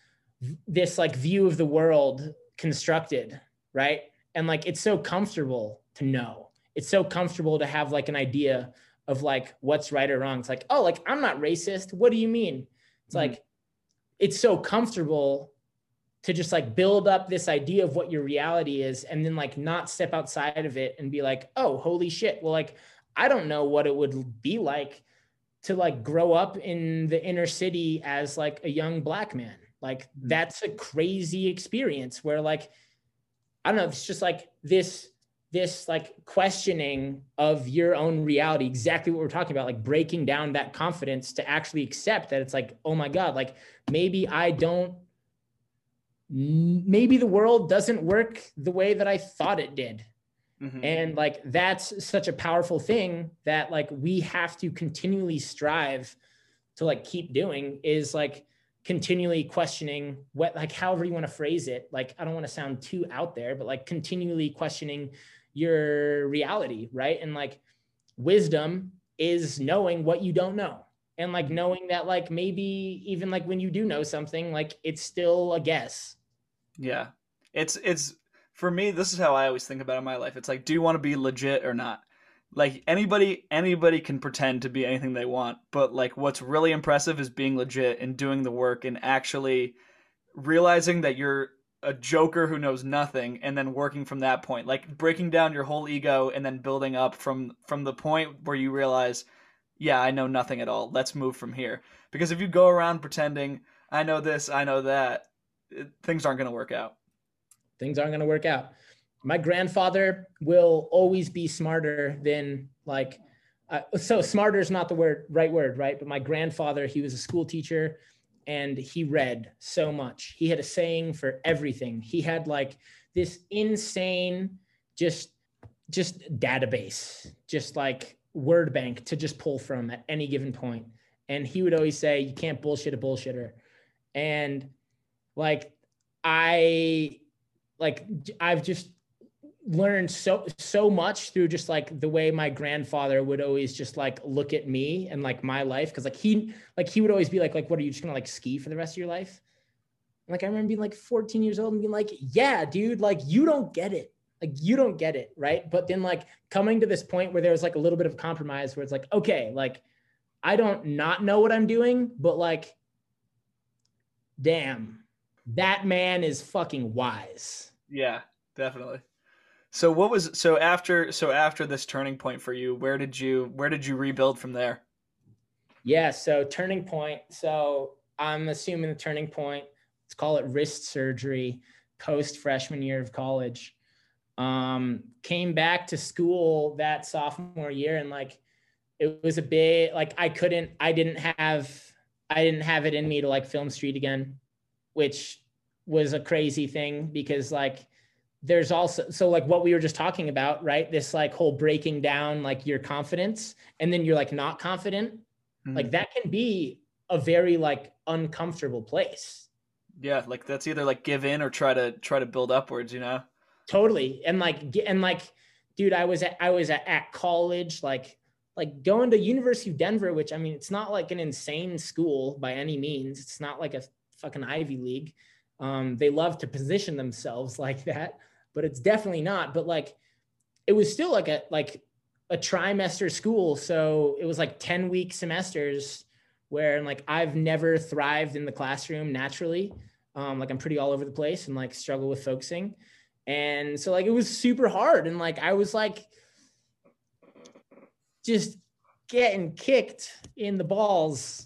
like view of the world constructed, right? And like, it's so comfortable to know, it's so comfortable to have like an idea of like what's right or wrong. It's like, oh, like I'm not racist. What do you mean? It's like, it's so comfortable to just like build up this idea of what your reality is and then like not step outside of it and be like, oh, holy shit. Well, like, I don't know what it would be like to like grow up in the inner city as like a young black man. Like that's a crazy experience where like, I don't know, it's just like this like questioning of your own reality, exactly what we're talking about, like breaking down that confidence to actually accept that it's like, oh my God, like maybe the world doesn't work the way that I thought it did. Mm-hmm. And like, that's such a powerful thing that like, we have to continually strive to like keep doing is like continually questioning what, like, however you want to phrase it. Like, I don't want to sound too out there, but like continually questioning your reality. Right. And like wisdom is knowing what you don't know. And like knowing that like, maybe even like when you do know something, like it's still a guess. Yeah. It's for me, this is how I always think about it in my life. It's like, do you want to be legit or not? Like anybody can pretend to be anything they want, but like what's really impressive is being legit and doing the work and actually realizing that you're a joker who knows nothing and then working from that point, like breaking down your whole ego and then building up from the point where you realize, yeah, I know nothing at all. Let's move from here. Because if you go around pretending, I know this, I know that, things aren't going to work out. Things aren't going to work out. My grandfather will always be smarter than like, so smarter is not the right word, right? But my grandfather, he was a school teacher and he read so much. He had a saying for everything. He had like this insane, just database, just like word bank to just pull from at any given point. And he would always say, you can't bullshit a bullshitter. And like, I've just learned so much through just like the way my grandfather would always just like look at me and like my life. Cause like he would always be like, what are you just gonna like ski for the rest of your life? And like, I remember being like 14 years old and being like, yeah, dude, like you don't get it. Like you don't get it. Right. But then like coming to this point where there was like a little bit of compromise where it's like, okay, like I don't not know what I'm doing, but like, damn, that man is fucking wise. Yeah, definitely. So what was, so after this turning point for you, where did you rebuild from there? Yeah. So turning point. So I'm assuming the turning point, let's call it wrist surgery, post freshman year of college. Came back to school that sophomore year. And like, it was a bit like, I didn't have it in me to like film street again, which was a crazy thing because like, there's also, so like what we were just talking about, right? This like whole breaking down, like your confidence, and then you're like not confident. Mm-hmm. Like that can be a very like uncomfortable place. Yeah. Like that's either like give in or try to build upwards, you know? Totally. And like, dude, I was at college, like going to University of Denver, which I mean, it's not like an insane school by any means. It's not like a fucking Ivy League. They love to position themselves like that, but it's definitely not. But like, it was still like a trimester school. So it was like 10-week semesters where like, I've never thrived in the classroom naturally. Like I'm pretty all over the place and like struggle with focusing. And so like, it was super hard. And like, I was like, just getting kicked in the balls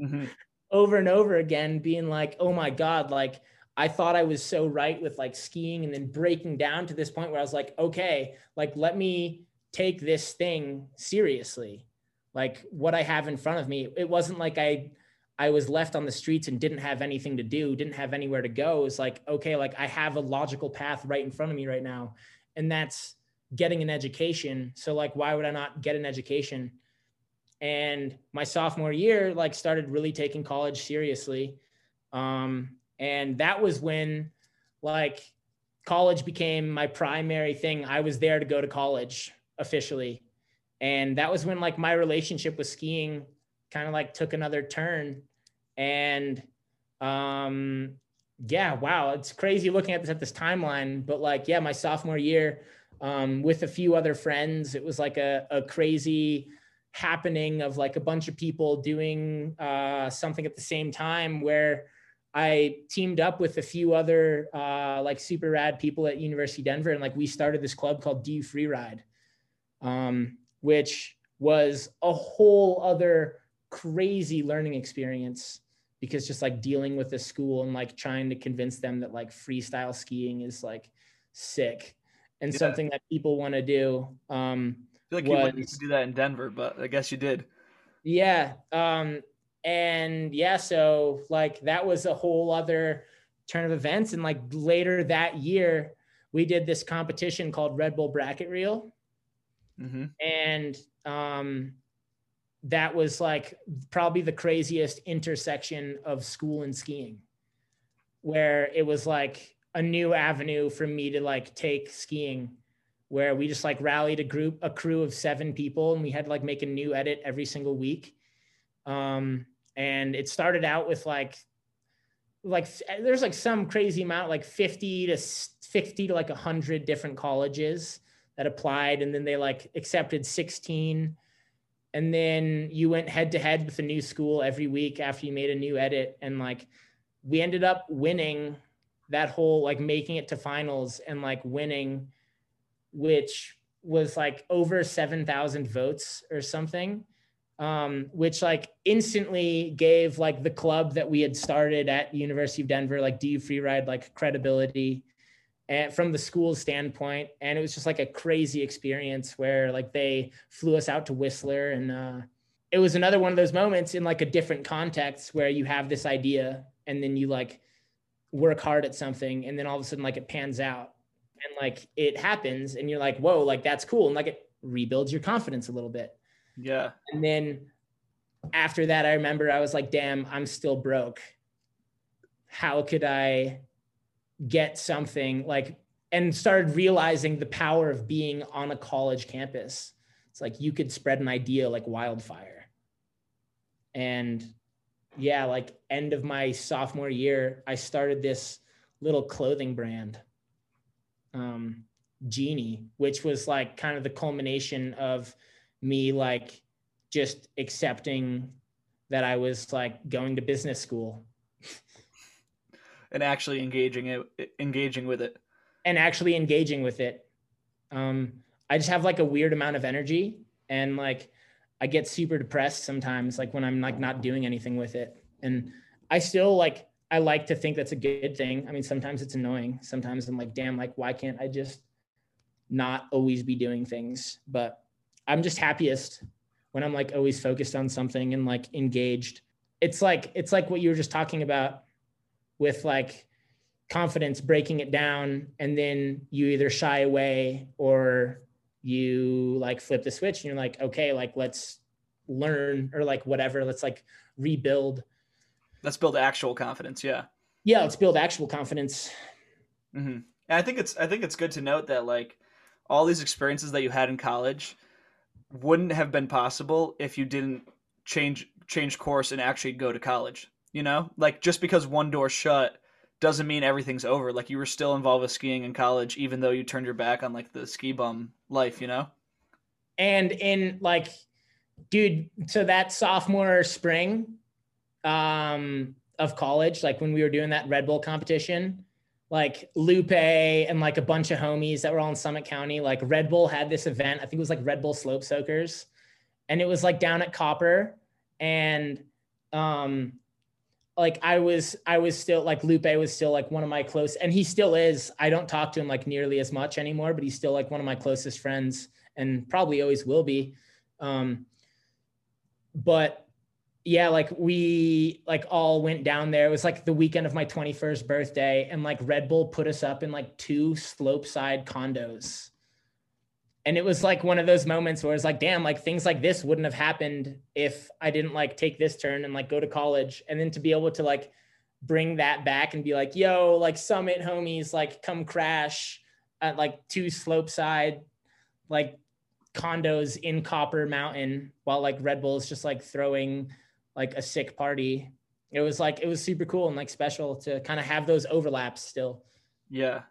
mm-hmm. over and over again, being like, oh my God, like I thought I was so right with like skiing and then breaking down to this point where I was like, okay, like, let me take this thing seriously. Like what I have in front of me, it wasn't like I was left on the streets and didn't have anything to do, didn't have anywhere to go. It's like, okay, like I have a logical path right in front of me right now. And that's getting an education. So like, why would I not get an education? And my sophomore year, like started really taking college seriously. And that was when like college became my primary thing. I was there to go to college officially. And that was when like my relationship with skiing kind of like took another turn. And yeah, wow, it's crazy looking at this timeline, but like, yeah, my sophomore year with a few other friends, it was like a crazy happening of like a bunch of people doing something at the same time, where I teamed up with a few other like super rad people at University of Denver, and like we started this club called DU Freeride, which was a whole other crazy learning experience, because just like dealing with the school and like trying to convince them that like freestyle skiing is like sick and something that people want to do. I feel like you wouldn't do that in Denver, but I guess you did. Yeah. And yeah, so like that was a whole other turn of events. And like later that year, we did this competition called Red Bull Bracket Reel. Mm-hmm. And that was like probably the craziest intersection of school and skiing, where it was like a new avenue for me to like take skiing, where we just like rallied a crew of 7 people, and we had to like make a new edit every single week. And it started out with like there's like some crazy amount, like 50 to like 100 different colleges that applied, and then they like accepted 16. And then you went head to head with a new school every week after you made a new edit. And like, we ended up winning that whole, like making it to finals and like winning, which was like over 7,000 votes or something, which like instantly gave like the club that we had started at University of Denver, like DU Freeride, like credibility and from the school's standpoint. And it was just like a crazy experience where like they flew us out to Whistler, and it was another one of those moments in like a different context where you have this idea and then you like work hard at something, and then all of a sudden like it pans out and like it happens and you're like, whoa, like that's cool. And like it rebuilds your confidence a little bit. Yeah. And then after that, I remember I was like, damn, I'm still broke. How could I get something like, and started realizing the power of being on a college campus. It's like you could spread an idea like wildfire. And yeah, like end of my sophomore year, I started this little clothing brand, Genie, which was like kind of the culmination of me like just accepting that I was like going to business school. And actually engaging with it. I just have like a weird amount of energy, and like I get super depressed sometimes, like when I'm like not doing anything with it. And I still like, I like to think that's a good thing. I mean, sometimes it's annoying. Sometimes I'm like, damn, like why can't I just not always be doing things? But I'm just happiest when I'm like always focused on something and like engaged. It's like what you were just talking about, with like confidence, breaking it down, and then you either shy away or you like flip the switch and you're like, okay, like let's learn, or like whatever, let's like rebuild. Let's build actual confidence. Yeah. Yeah. Let's build actual confidence. Mm-hmm. And I think it's good to note that like all these experiences that you had in college wouldn't have been possible if you didn't change course and actually go to college. You know, like just because one door shut doesn't mean everything's over. Like you were still involved with skiing in college, even though you turned your back on like the ski bum life, you know? And in like, dude, so that sophomore spring of college, like when we were doing that Red Bull competition, like Lupe and like a bunch of homies that were all in Summit County, like Red Bull had this event. I think it was like Red Bull Slope Soakers, and it was like down at Copper. And like I was still like, Lupe was still like one of my close, and he still is. I don't talk to him like nearly as much anymore, but he's still like one of my closest friends and probably always will be. But yeah, like we like all went down there. It was like the weekend of my 21st birthday, and like Red Bull put us up in like 2 slope side condos. And it was like one of those moments where it's like, damn, like things like this wouldn't have happened if I didn't like take this turn and like go to college. And then to be able to like bring that back and be like, yo, like Summit homies, like come crash at like 2 slope side, like condos in Copper Mountain, while like Red Bull's just like throwing like a sick party. It was super cool and like special to kind of have those overlaps still. Yeah.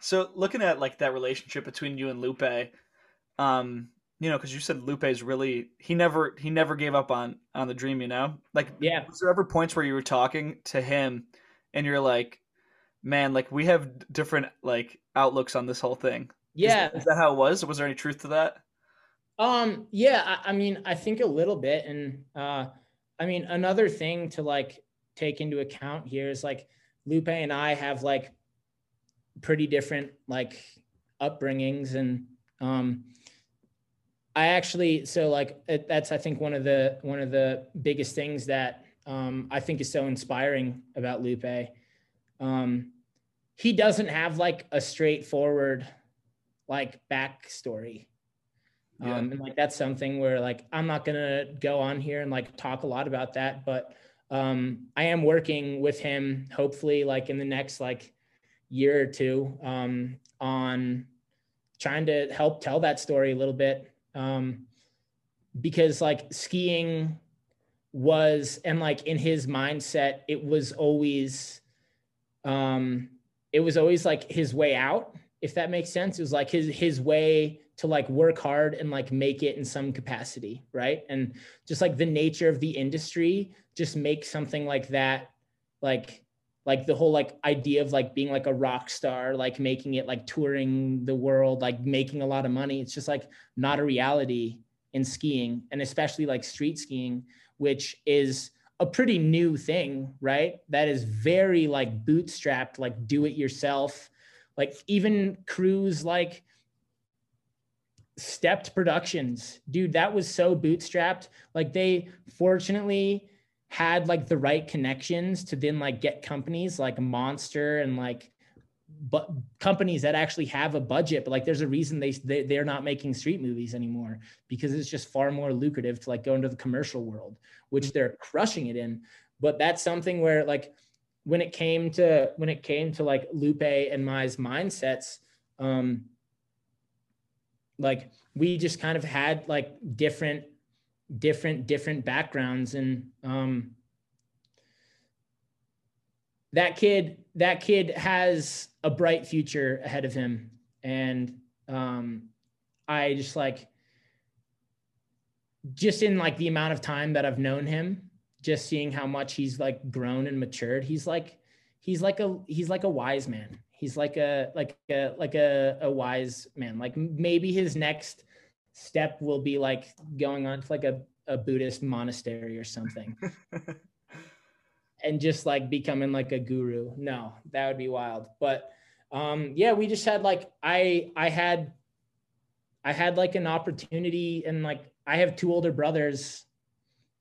So looking at like that relationship between you and Lupe, you know, because you said Lupe's really he never gave up on the dream, you know? Like, yeah. Was there ever points where you were talking to him and you're like, man, like we have different like outlooks on this whole thing? Yeah. Is that how it was? Was there any truth to that? I mean, I think a little bit. And I mean, another thing to like take into account here is like Lupe and I have like pretty different like upbringings. And I actually, so like that's, I think, one of the biggest things that I think is so inspiring about Lupe. He doesn't have like a straightforward like backstory. Yeah. And like, that's something where like, I'm not going to go on here and like talk a lot about that, but I am working with him, hopefully like in the next like year or two, on trying to help tell that story a little bit. Because like skiing was, and like in his mindset, it was always like his way out, if that makes sense. It was like his way to like work hard and like make it in some capacity, right? And just like the nature of the industry just makes something like that, like the whole like idea of like being like a rock star, like making it, like touring the world, like making a lot of money. It's just like not a reality in skiing, and especially like street skiing, which is a pretty new thing, right? That is very like bootstrapped, like do it yourself. Like even crews like Stepped Productions, dude, that was so bootstrapped. Like they fortunately had like the right connections to then like get companies like Monster and like, but companies that actually have a budget, but like there's a reason they're not making street movies anymore, because it's just far more lucrative to like go into the commercial world, which they're crushing it in. But that's something where like when it came to like Lupe and Mai's mindsets, like we just kind of had like different backgrounds. And that kid has a bright future ahead of him. And I just like, just in like the amount of time that I've known him, just seeing how much he's like grown and matured. He's like a wise man. He's like a wise man. Like maybe his next step will be like going on to like a Buddhist monastery or something. And just like becoming like a guru. No, that would be wild. But yeah, we just had like, I had like an opportunity, and like, I have two older brothers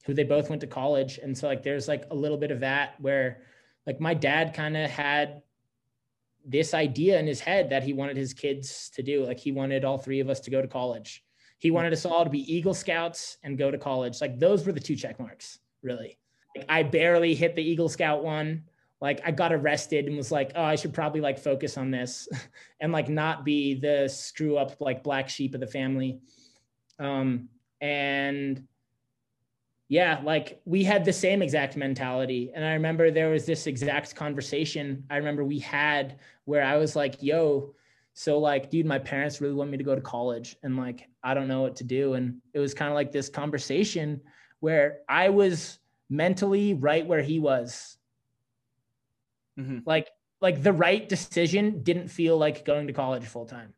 who they both went to college. And so like, there's like a little bit of that where like my dad kind of had this idea in his head that he wanted his kids to do. Like he wanted all three of us to go to college. He wanted us all to be Eagle Scouts and go to college. Like those were the two check marks, really. Like I barely hit the Eagle Scout one. Like I got arrested and was like, oh, I should probably like focus on this and like not be the screw up, like black sheep of the family. And yeah, like we had the same exact mentality. And I remember there was this exact conversation I remember we had where I was like, yo, so like, dude, my parents really want me to go to college and like, I don't know what to do. And it was kind of like this conversation where I was mentally right where he was. Mm-hmm. Like the right decision didn't feel like going to college full time.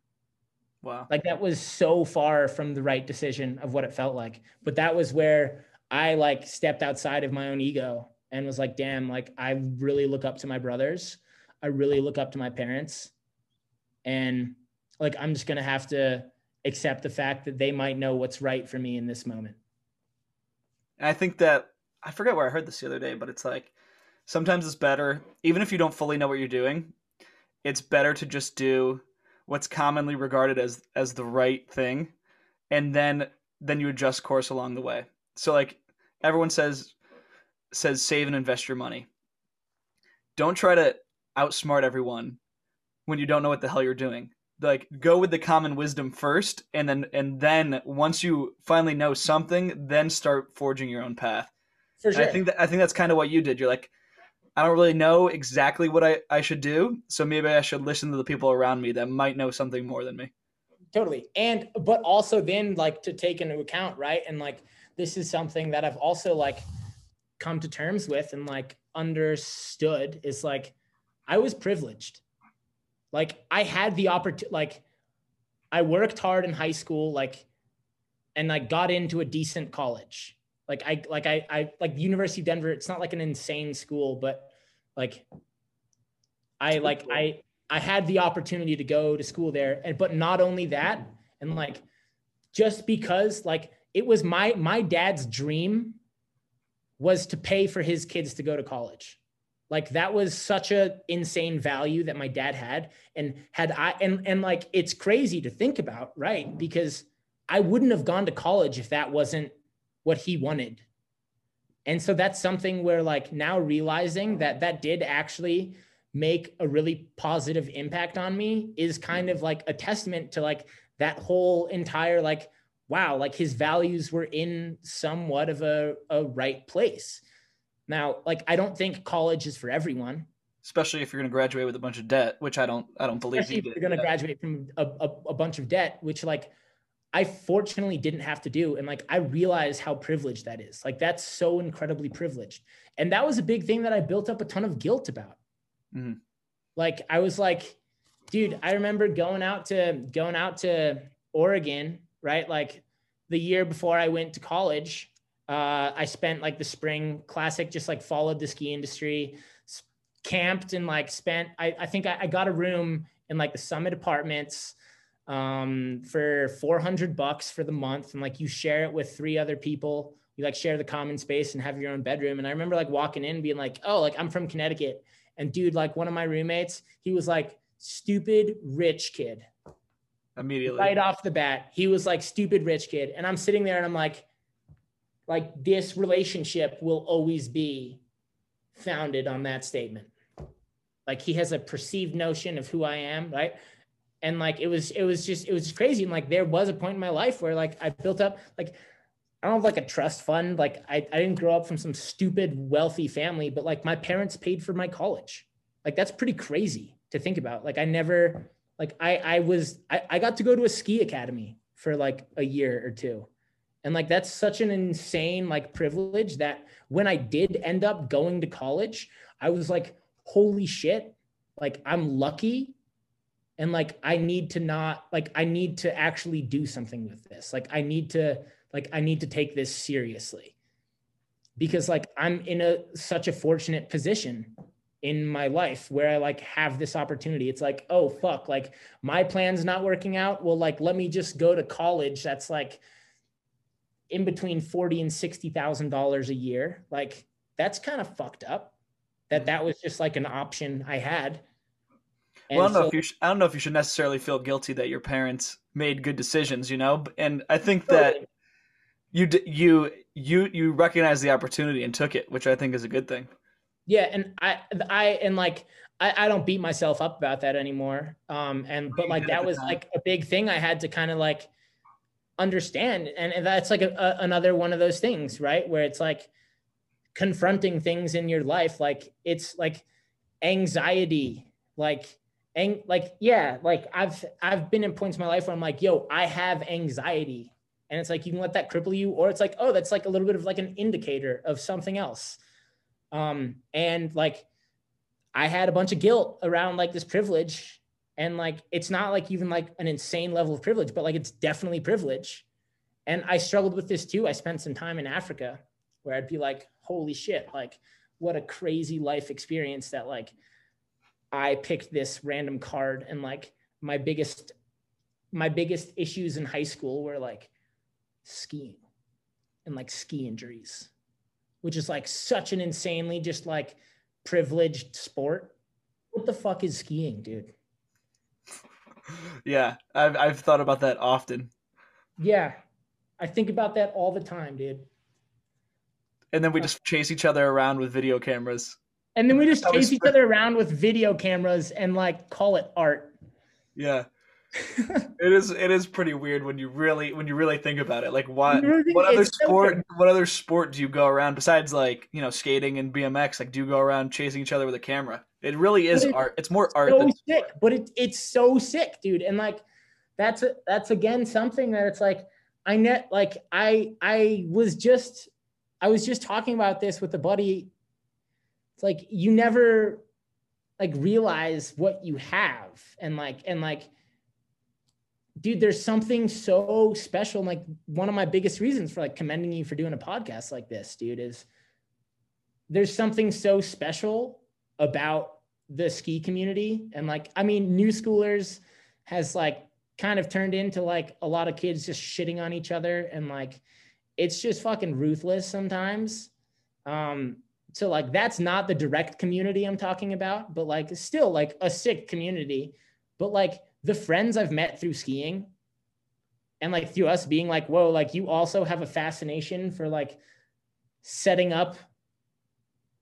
Wow. Like that was so far from the right decision of what it felt like. But that was where I like stepped outside of my own ego and was like, damn, like I really look up to my brothers. I really look up to my parents. And like, I'm just going to have to accept the fact that they might know what's right for me in this moment. And I think that, I forget where I heard this the other day, but it's like, sometimes it's better, even if you don't fully know what you're doing, it's better to just do what's commonly regarded as the right thing. And then you adjust course along the way. So like everyone says, save and invest your money. Don't try to outsmart everyone when you don't know what the hell you're doing. Like go with the common wisdom first. And then once you finally know something, then start forging your own path. For sure. I think that's kind of what you did. You're like, I don't really know exactly what I should do. So maybe I should listen to the people around me that might know something more than me. Totally. And, but also then like to take into account, right. And like, this is something that I've also like come to terms with and like understood is like, I was privileged. Like I had the opportunity, like I worked hard in high school, like, and like got into a decent college. Like I like University of Denver, it's not like an insane school, but I had the opportunity to go to school there. And, but not only that, and like, just because like it was my dad's dream was to pay for his kids to go to college. Like that was such a insane value that my dad had. And like, it's crazy to think about, right? Because I wouldn't have gone to college if that wasn't what he wanted. And so that's something where like now realizing that that did actually make a really positive impact on me is kind of like a testament to like that whole entire, like, wow, like his values were in somewhat of a right place. Now, like, I don't think college is for everyone. Especially if you're going to graduate with a bunch of debt, which I don't believe. Especially if you're going to graduate from a bunch of debt, which like I fortunately didn't have to do. And like, I realize how privileged that is. Like, that's so incredibly privileged. And that was a big thing that I built up a ton of guilt about. Mm-hmm. Like, I was like, dude, I remember going out to Oregon, right? Like the year before I went to college, I spent like the spring classic, just like followed the ski industry, camped and like spent, I think I got a room in like the Summit Apartments for $400 for the month. And like, you share it with three other people, you like share the common space and have your own bedroom. And I remember like walking in and being like, oh, like I'm from Connecticut. And dude, like one of my roommates, he was like stupid rich kid. Immediately. Right off the bat. He was like stupid rich kid. And I'm sitting there and I'm like this relationship will always be founded on that statement. Like he has a perceived notion of who I am. Right. And like, it was just crazy. And like, there was a point in my life where like I built up, like, I don't have like a trust fund. Like I didn't grow up from some stupid wealthy family, but like my parents paid for my college. Like that's pretty crazy to think about. Like I never, like I got to go to a ski academy for like a year or two. And like, that's such an insane like privilege that when I did end up going to college, I was like, holy shit. Like I'm lucky. And like, I need to actually do something with this. Like I need to take this seriously because like I'm in such a fortunate position in my life where I like have this opportunity. It's like, oh fuck, like my plan's not working out. Well, like, let me just go to college. That's like in between $40,000 and $60,000 a year. Like that's kind of fucked up that was just like an option I had. And well, I don't know if you should necessarily feel guilty that your parents made good decisions, you know? And I think that you recognized the opportunity and took it, which I think is a good thing. Yeah. And I don't beat myself up about that anymore. But like, that was like a big thing I had to kind of like understand. And that's like another one of those things, right? Where it's like confronting things in your life. Like it's like anxiety, I've been in points in my life where I'm like, yo, I have anxiety. And it's like, you can let that cripple you, or it's like, oh, that's like a little bit of like an indicator of something else. And like, I had a bunch of guilt around like this privilege, and like, it's not like even like an insane level of privilege, but like, it's definitely privilege. And I struggled with this too. I spent some time in Africa where I'd be like, holy shit, like what a crazy life experience that like, I picked this random card. And like my biggest issues in high school were like skiing and like ski injuries, which is like such an insanely just like privileged sport. What the fuck is skiing, dude? Yeah. I've thought about that often. Yeah. I think about that all the time, dude. And then we just chase each other around with video cameras. And then we just chase each other around with video cameras and like call it art. Yeah. It is pretty weird when you really think about it. Like what other sport do you go around besides like, you know, skating and BMX? Like, do you go around chasing each other with a camera? It really is art. It's more art than sick. But it's so sick, dude. And like that's again something that it's like, I was just talking about this with a buddy. It's like, you never like realize what you have. And dude, there's something so special. Like, one of my biggest reasons for like commending you for doing a podcast like this, dude, is there's something so special about the ski community. And like, I mean, New Schoolers has like kind of turned into like a lot of kids just shitting on each other. And like, it's just fucking ruthless sometimes. So like, that's not the direct community I'm talking about, but like, it's still like a sick community, but like, the friends I've met through skiing and like through us being like, whoa, like you also have a fascination for like setting up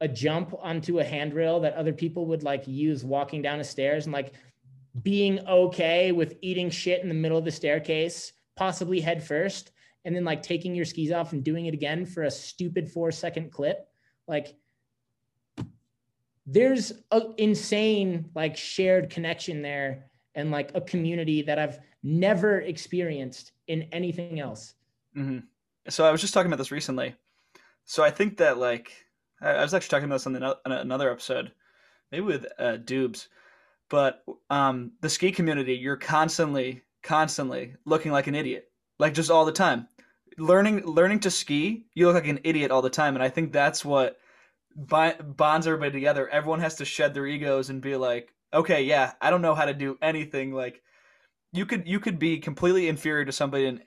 a jump onto a handrail that other people would like use walking down the stairs, and like being okay with eating shit in the middle of the staircase, possibly head first, and then like taking your skis off and doing it again for a stupid 4-second clip. Like, there's an insane like shared connection there, and like a community that I've never experienced in anything else. Mm-hmm. So I was just talking about this recently. So I think that like, I was actually talking about this on another episode, maybe with Dubes, but the ski community, you're constantly looking like an idiot, like just all the time. Learning to ski, you look like an idiot all the time. And I think that's what bonds everybody together. Everyone has to shed their egos and be like, okay, yeah, I don't know how to do anything. Like, you could be completely inferior to somebody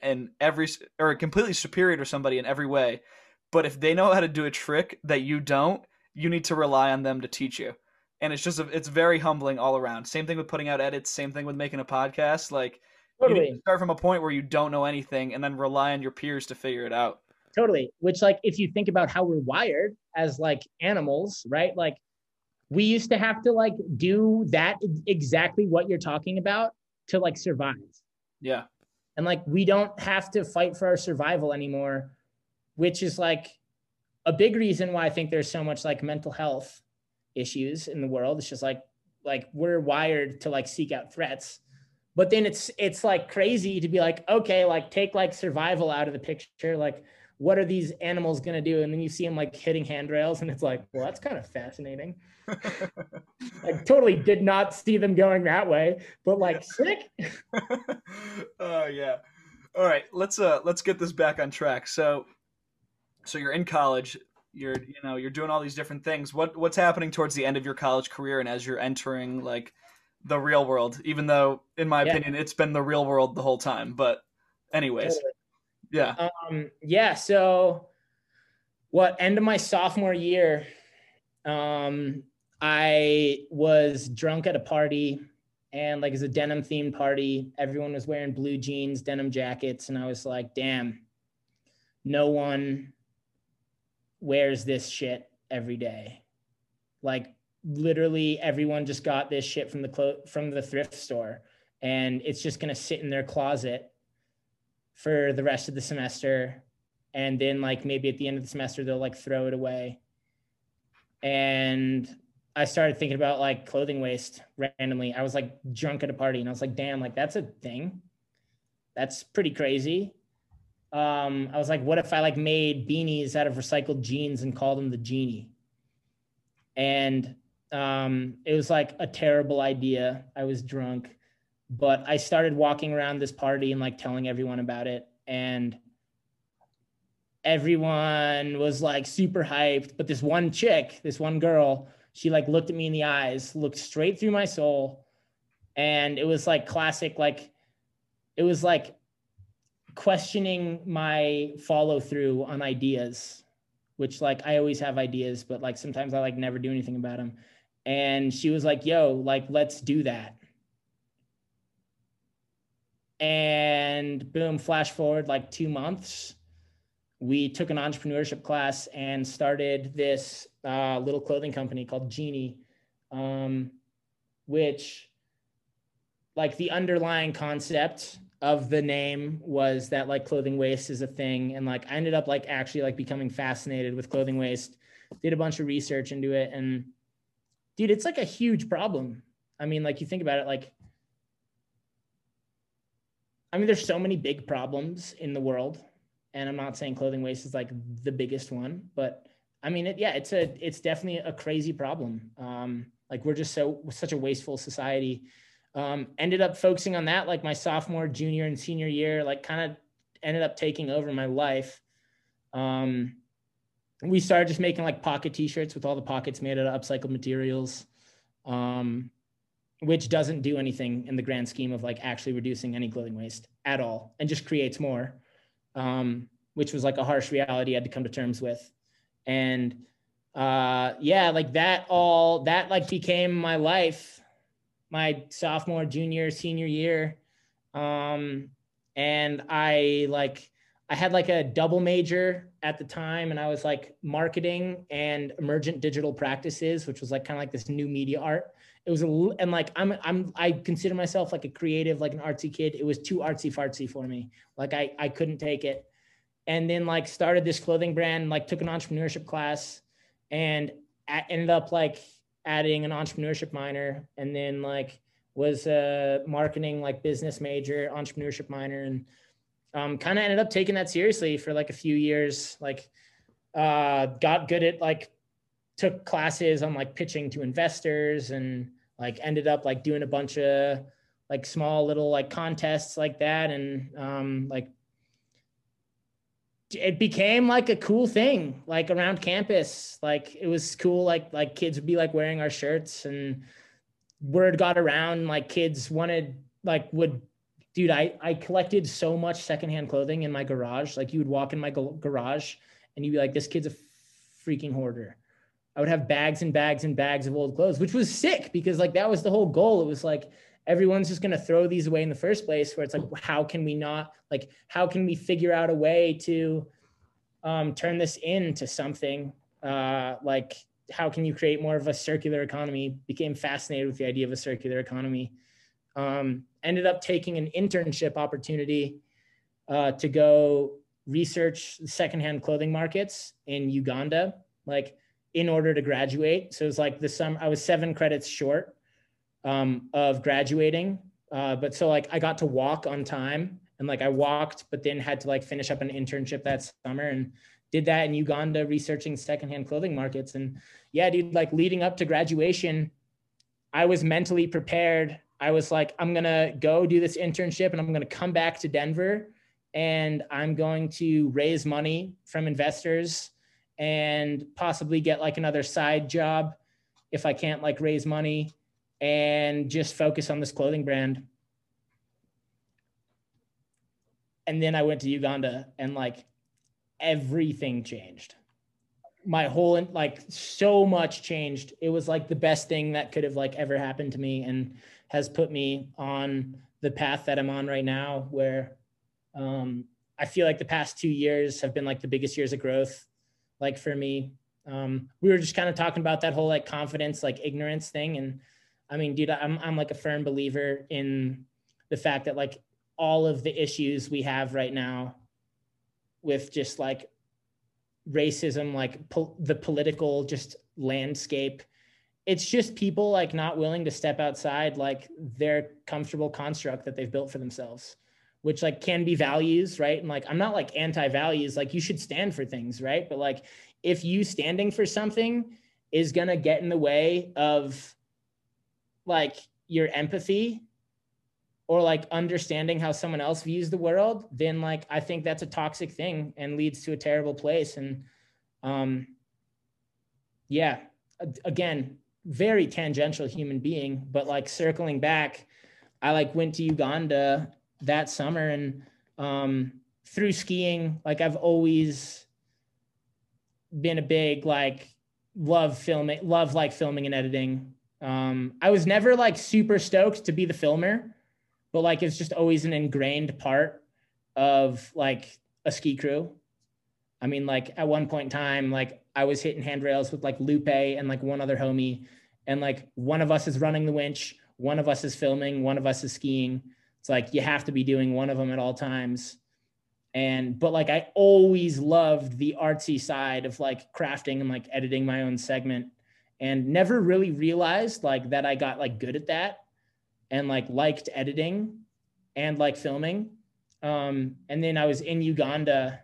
or completely superior to somebody in every way. But if they know how to do a trick that you don't, you need to rely on them to teach you. And it's just, it's very humbling all around. Same thing with putting out edits, same thing with making a podcast. Like, totally. You need to start from a point where you don't know anything and then rely on your peers to figure it out. Totally. Which, like, if you think about how we're wired as like animals, right? Like, we used to have to like do that, exactly what you're talking about, to like survive. Yeah. And like, we don't have to fight for our survival anymore, which is like a big reason why I think there's so much like mental health issues in the world. It's just like we're wired to like seek out threats, but then it's like crazy to be like, okay, like take like survival out of the picture. Like, what are these animals going to do? And then you see them like hitting handrails and it's like, well, that's kind of fascinating. Like, totally did not see them going that way, but like, sick. Oh yeah. All right. Let's get this back on track. So you're in college, you're doing all these different things. What's happening towards the end of your college career? And as you're entering like the real world, even though in my opinion, it's been the real world the whole time, but anyways. Totally. Yeah. So end of my sophomore year, I was drunk at a party, and like, it's a denim themed party. Everyone was wearing blue jeans, denim jackets. And I was like, damn, no one wears this shit every day. Like, literally everyone just got this shit from the thrift store, and it's just going to sit in their closet for the rest of the semester. And then like, maybe at the end of the semester, they'll like throw it away. And I started thinking about like clothing waste randomly. I was like drunk at a party and I was like, damn, like that's a thing. That's pretty crazy. I was like, what if I like made beanies out of recycled jeans and called them the Genie? And it was like a terrible idea. I was drunk. But I started walking around this party and like telling everyone about it. And everyone was like super hyped. But this one girl, she like looked at me in the eyes, looked straight through my soul. And it was like classic, like it was like questioning my follow through on ideas, which like I always have ideas, but like sometimes I like never do anything about them. And she was like, yo, like, let's do that. And boom, flash forward like 2 months, we took an entrepreneurship class and started this little clothing company called Genie, which like the underlying concept of the name was that like clothing waste is a thing. And like, I ended up like actually like becoming fascinated with clothing waste, did a bunch of research into it. And dude, it's like a huge problem. I mean, like you think about it, like I mean, there's so many big problems in the world, and I'm not saying clothing waste is like the biggest one, but I mean, it's definitely a crazy problem. Like we're just such a wasteful society. Ended up focusing on that, like my sophomore, junior, and senior year, like kind of ended up taking over my life. We started just making like pocket t-shirts with all the pockets made out of upcycled materials, which doesn't do anything in the grand scheme of like actually reducing any clothing waste at all, and just creates more, which was like a harsh reality I had to come to terms with. And yeah, like that like became my life, my sophomore, junior, senior year. And I had like a double major at the time, and I was like marketing and emergent digital practices, which was like kind of like this new media art. It was, and like, I consider myself like a creative, like an artsy kid. It was too artsy fartsy for me. Like I couldn't take it. And then like started this clothing brand, like took an entrepreneurship class and ended up like adding an entrepreneurship minor. And then like was a marketing, like business major, entrepreneurship minor. And kind of ended up taking that seriously for like a few years, like got good at like, took classes on like pitching to investors, and like ended up like doing a bunch of like small little like contests like that. And like it became like a cool thing, like around campus. Like it was cool. Like kids would be like wearing our shirts, and word got around, like kids I collected so much secondhand clothing in my garage. Like you would walk in my garage and you'd be like, this kid's a freaking hoarder. I would have bags and bags and bags of old clothes, which was sick because like that was the whole goal. It was like, everyone's just going to throw these away in the first place, where it's like, how can we figure out a way to turn this into something? Like, how can you create more of a circular economy? Became fascinated with the idea of a circular economy. Ended up taking an internship opportunity to go research secondhand clothing markets in Uganda, like, in order to graduate. So it was like the summer, I was 7 credits short of graduating. But so like I got to walk on time, and like I walked, but then had to like finish up an internship that summer, and did that in Uganda researching secondhand clothing markets. And yeah, dude, like leading up to graduation, I was mentally prepared. I was like, I'm gonna go do this internship, and I'm gonna come back to Denver, and I'm going to raise money from investors and possibly get like another side job if I can't like raise money, and just focus on this clothing brand. And then I went to Uganda, and like everything changed. My whole, like so much changed. It was like the best thing that could have like ever happened to me, and has put me on the path that I'm on right now, where I feel like the past 2 years have been like the biggest years of growth. Like for me, we were just kind of talking about that whole like confidence, like ignorance thing. And I mean, dude, I'm like a firm believer in the fact that like all of the issues we have right now with just like racism, like the political just landscape, it's just people like not willing to step outside like their comfortable construct that they've built for themselves, which like can be values, right? And like, I'm not like anti-values, like you should stand for things, right? But like, if you standing for something is gonna get in the way of like your empathy or like understanding how someone else views the world, then like, I think that's a toxic thing and leads to a terrible place. And yeah, again, very tangential human being, but like circling back, I like went to Uganda that summer, and through skiing, like I've always been a big like love filming and editing. I was never like super stoked to be the filmer, but like it's just always an ingrained part of like a ski crew. I mean, like at one point in time, like I was hitting handrails with like Lupe and like one other homie, and like one of us is running the winch, one of us is filming, one of us is skiing. It's like, you have to be doing one of them at all times. But like, I always loved the artsy side of like crafting and like editing my own segment, and never really realized like that I got like good at that and like liked editing and like filming. And then I was in Uganda,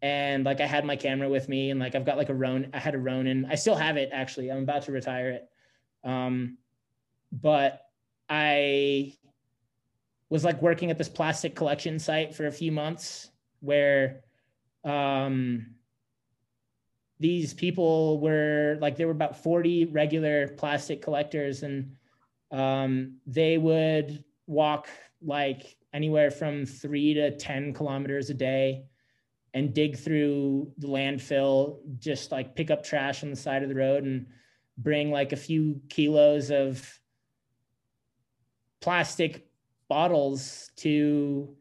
and like I had my camera with me, and like I've got like a Ronin. I had a Ronin. I still have it, actually. I'm about to retire it. But I was like working at this plastic collection site for a few months where these people were like, there were about 40 regular plastic collectors, and they would walk like anywhere from 3 to 10 kilometers a day and dig through the landfill, just like pick up trash on the side of the road and bring like a few kilos of plastic bottles to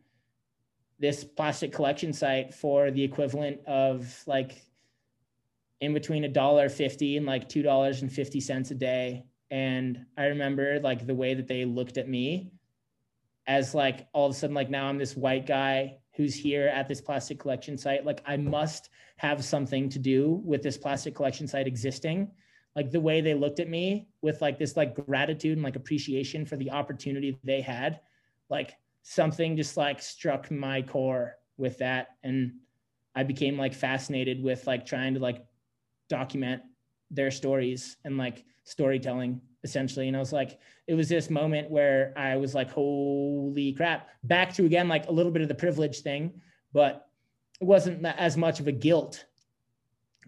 this plastic collection site for the equivalent of like in between $1.50 and like $2.50 a day. And I remember like the way that they looked at me as like, all of a sudden, like now I'm this white guy who's here at this plastic collection site. Like I must have something to do with this plastic collection site existing. Like the way they looked at me with like this like gratitude and like appreciation for the opportunity they had, like something just like struck my core with that. And I became like fascinated with like trying to like document their stories and like storytelling essentially. And I was like, it was this moment where I was like, holy crap, back to again, like a little bit of the privilege thing, but it wasn't as much of a guilt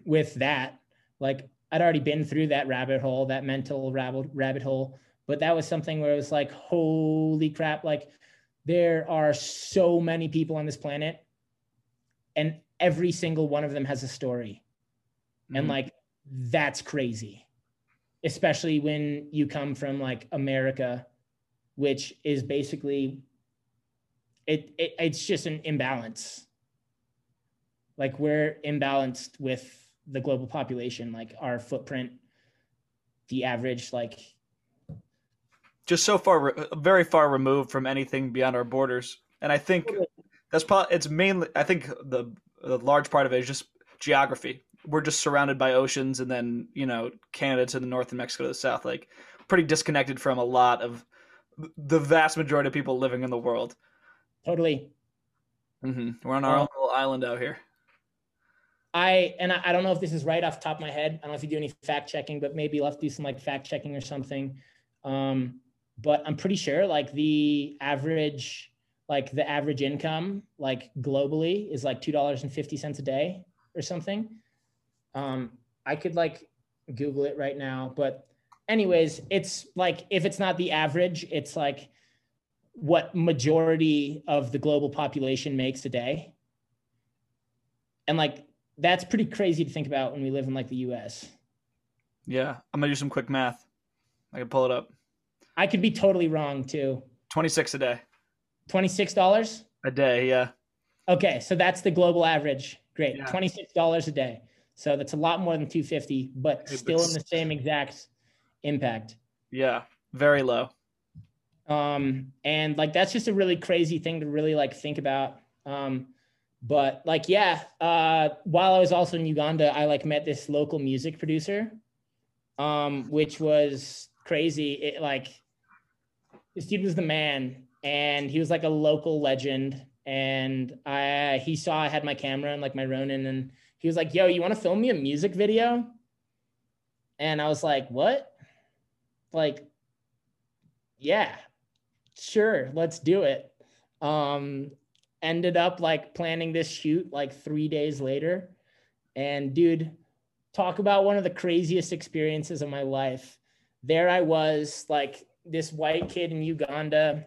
with that. Like I'd already been through that rabbit hole, that mental rabbit hole, but that was something where it was like, holy crap, like there are so many people on this planet and every single one of them has a story. Mm-hmm. And like, that's crazy, especially when you come from like America, which is basically, it's just an imbalance. Like we're imbalanced with the global population, like our footprint, the average, like. Just so far, very far removed from anything beyond our borders. And I think that's probably, it's mainly, I think the large part of it is just geography. We're just surrounded by oceans and then, you know, Canada to the north and Mexico to the south, like pretty disconnected from a lot of the vast majority of people living in the world. Totally. Mm-hmm. We're on our own little island out here. I don't know if this is right off the top of my head. I don't know if you do any fact checking, but maybe you'll have to do some like fact checking or something. But I'm pretty sure like the average income, like globally is like $2.50 a day or something. I could like Google it right now, but anyways, it's like, if it's not the average, it's like what majority of the global population makes a day. And like, that's pretty crazy to think about when we live in like the US. Yeah. I'm going to do some quick math. I can pull it up. I could be totally wrong too. 26 a day. $26? A day. Yeah. Okay. So that's the global average. Great. Yeah. $26 a day. So that's a lot more than 250, but still in the same exact impact. Yeah. Very low. And like, that's just a really crazy thing to really like think about. But like, yeah, while I was also in Uganda, I like met this local music producer, which was crazy. It like, this dude was the man and he was like a local legend. And he saw I had my camera and like my Ronin and he was like, yo, you want to film me a music video? And I was like, what? Like, yeah, sure. Let's do it. Ended up like planning this shoot like 3 days later. And dude, talk about one of the craziest experiences of my life. There I was like this white kid in Uganda.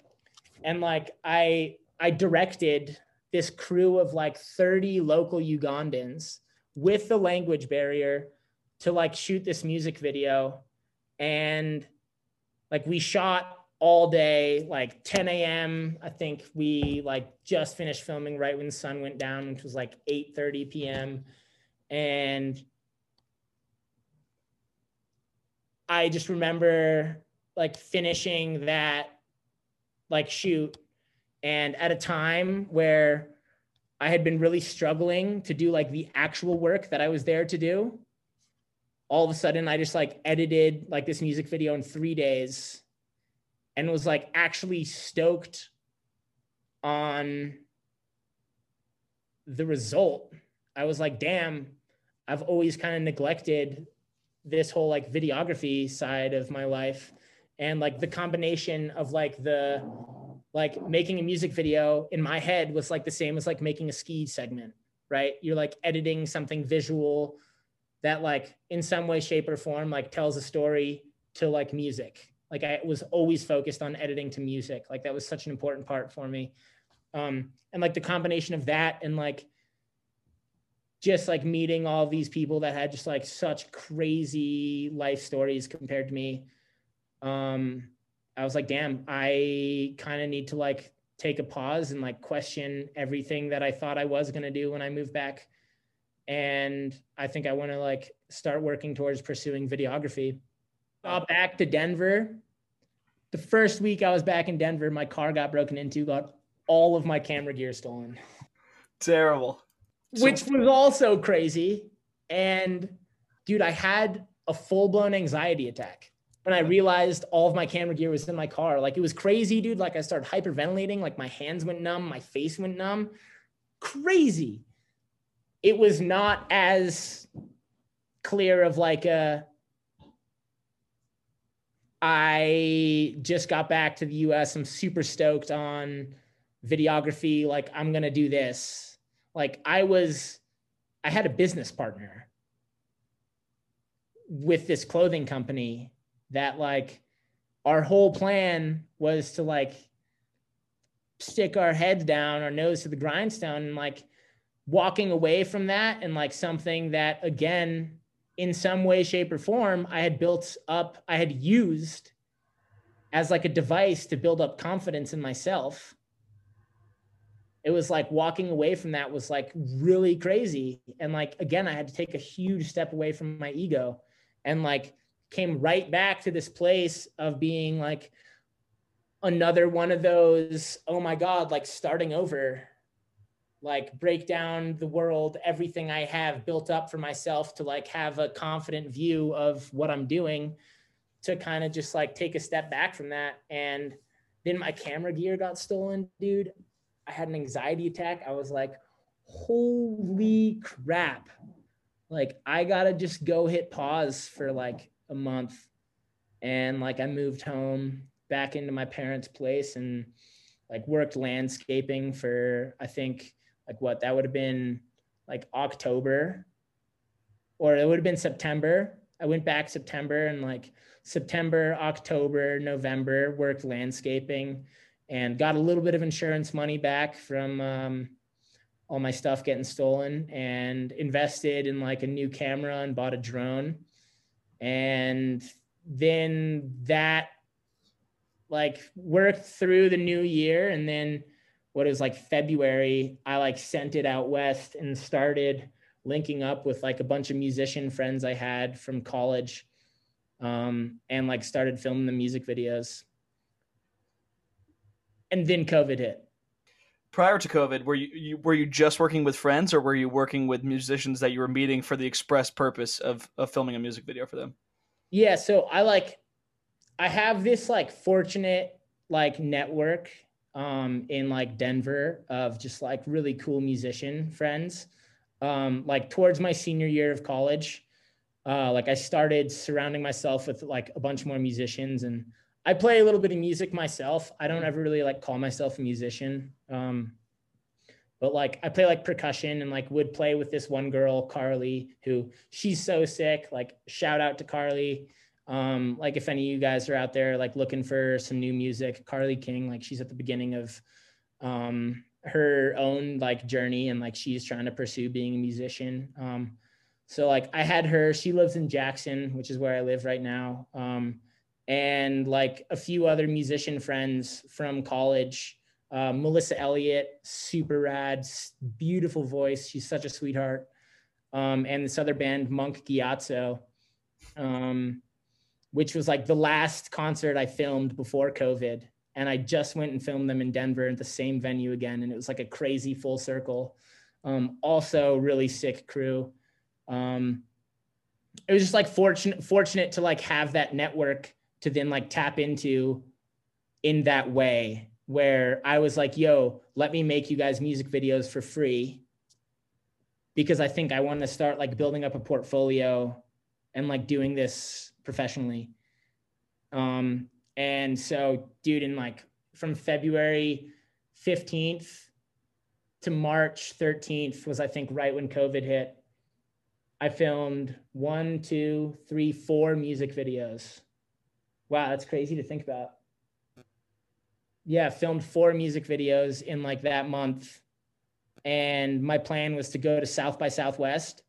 And like, I directed this crew of like 30 local Ugandans with the language barrier to like shoot this music video. And like we shot all day, like 10 a.m. I think we like just finished filming right when the sun went down, which was like 8:30 p.m. And I just remember like finishing that like shoot. And at a time where I had been really struggling to do like the actual work that I was there to do, all of a sudden I just like edited like this music video in 3 days. And was like actually stoked on the result, I was like, damn, I've always kind of neglected this whole like videography side of my life. And like the combination of like the, like making a music video in my head was like the same as like making a ski segment, right? You're like editing something visual that like in some way, shape or form, like tells a story to like music. Like I was always focused on editing to music. Like that was such an important part for me. And like the combination of that and like, just like meeting all these people that had just like such crazy life stories compared to me. I was like, damn, I kind of need to like take a pause and like question everything that I thought I was going to do when I moved back. And I think I want to like start working towards pursuing videography. Back to Denver. The first week I was back in Denver, my car got broken into, got all of my camera gear stolen. Terrible. Which was also crazy. And dude, I had a full-blown anxiety attack when I realized all of my camera gear was in my car. Like it was crazy, dude. Like I started hyperventilating, like my hands went numb, my face went numb. Crazy. It was not as clear of like a, I just got back to the US, I'm super stoked on videography, like I'm gonna do this. Like I had a business partner with this clothing company that like our whole plan was to like stick our heads down, our nose to the grindstone, and like walking away from that and like something that again, in some way, shape or form, I had built up, I had used as like a device to build up confidence in myself. It was like walking away from that was like really crazy. And like, again, I had to take a huge step away from my ego and like came right back to this place of being like another one of those, oh my God, like starting over, like break down the world, everything I have built up for myself to like have a confident view of what I'm doing, to kind of just like take a step back from that. And then my camera gear got stolen, dude. I had an anxiety attack. I was like, holy crap. Like, I gotta just go hit pause for like a month. And like, I moved home back into my parents' place and like worked landscaping for, I think like what that would have been like October, or it would have been September. I went back September, and like September, October, November, worked landscaping. And got a little bit of insurance money back from all my stuff getting stolen, and invested in like a new camera and bought a drone. And then that like worked through the new year. And then what it was like February, I like sent it out west and started linking up with like a bunch of musician friends I had from college, and like started filming the music videos. And then COVID hit. Prior to COVID, were you just working with friends, or were you working with musicians that you were meeting for the express purpose of filming a music video for them? Yeah, so I have this like fortunate like network in like Denver of just like really cool musician friends. Like towards my senior year of college, like I started surrounding myself with like a bunch more musicians, and I play a little bit of music myself. I don't ever really like call myself a musician, but like I play like percussion, and like would play with this one girl, Carly, who she's so sick. Like shout out to Carly. Like if any of you guys are out there like looking for some new music, Carly King, like she's at the beginning of her own like journey, and like she's trying to pursue being a musician. So like I had her, she lives in Jackson, which is where I live right now. And like a few other musician friends from college, Melissa Elliott, super rad, beautiful voice. She's such a sweetheart. And this other band, Monk Giazzo, which was like the last concert I filmed before COVID. And I just went and filmed them in Denver at the same venue again. And it was like a crazy full circle. Also really sick crew. It was just like fortunate to like have that network to then like tap into in that way where I was like, yo, let me make you guys music videos for free, because I think I want to start like building up a portfolio and like doing this professionally. And so, dude, in like from February 15th to March 13th was, I think, right when COVID hit, I filmed 1, 2, 3, 4 music videos. Wow, that's crazy to think about. Yeah, filmed 4 music videos in like that month. And my plan was to go to South by Southwest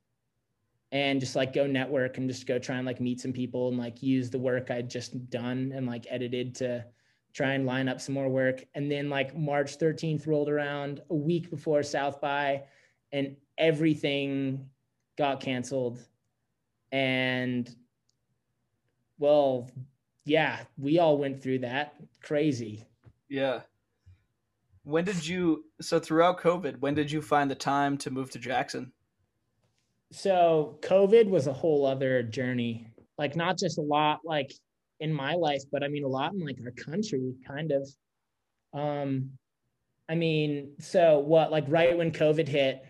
and just like go network and just go try and like meet some people and like use the work I'd just done and like edited to try and line up some more work. And then like March 13th rolled around, a week before South by, and everything got canceled. And well, yeah, we all went through that. Crazy. Yeah. When did you, so throughout COVID, when did you find the time to move to Jackson? So COVID was a whole other journey, like not just a lot like in my life, but I mean, a lot in like our country kind of. I mean, so what, like right when COVID hit,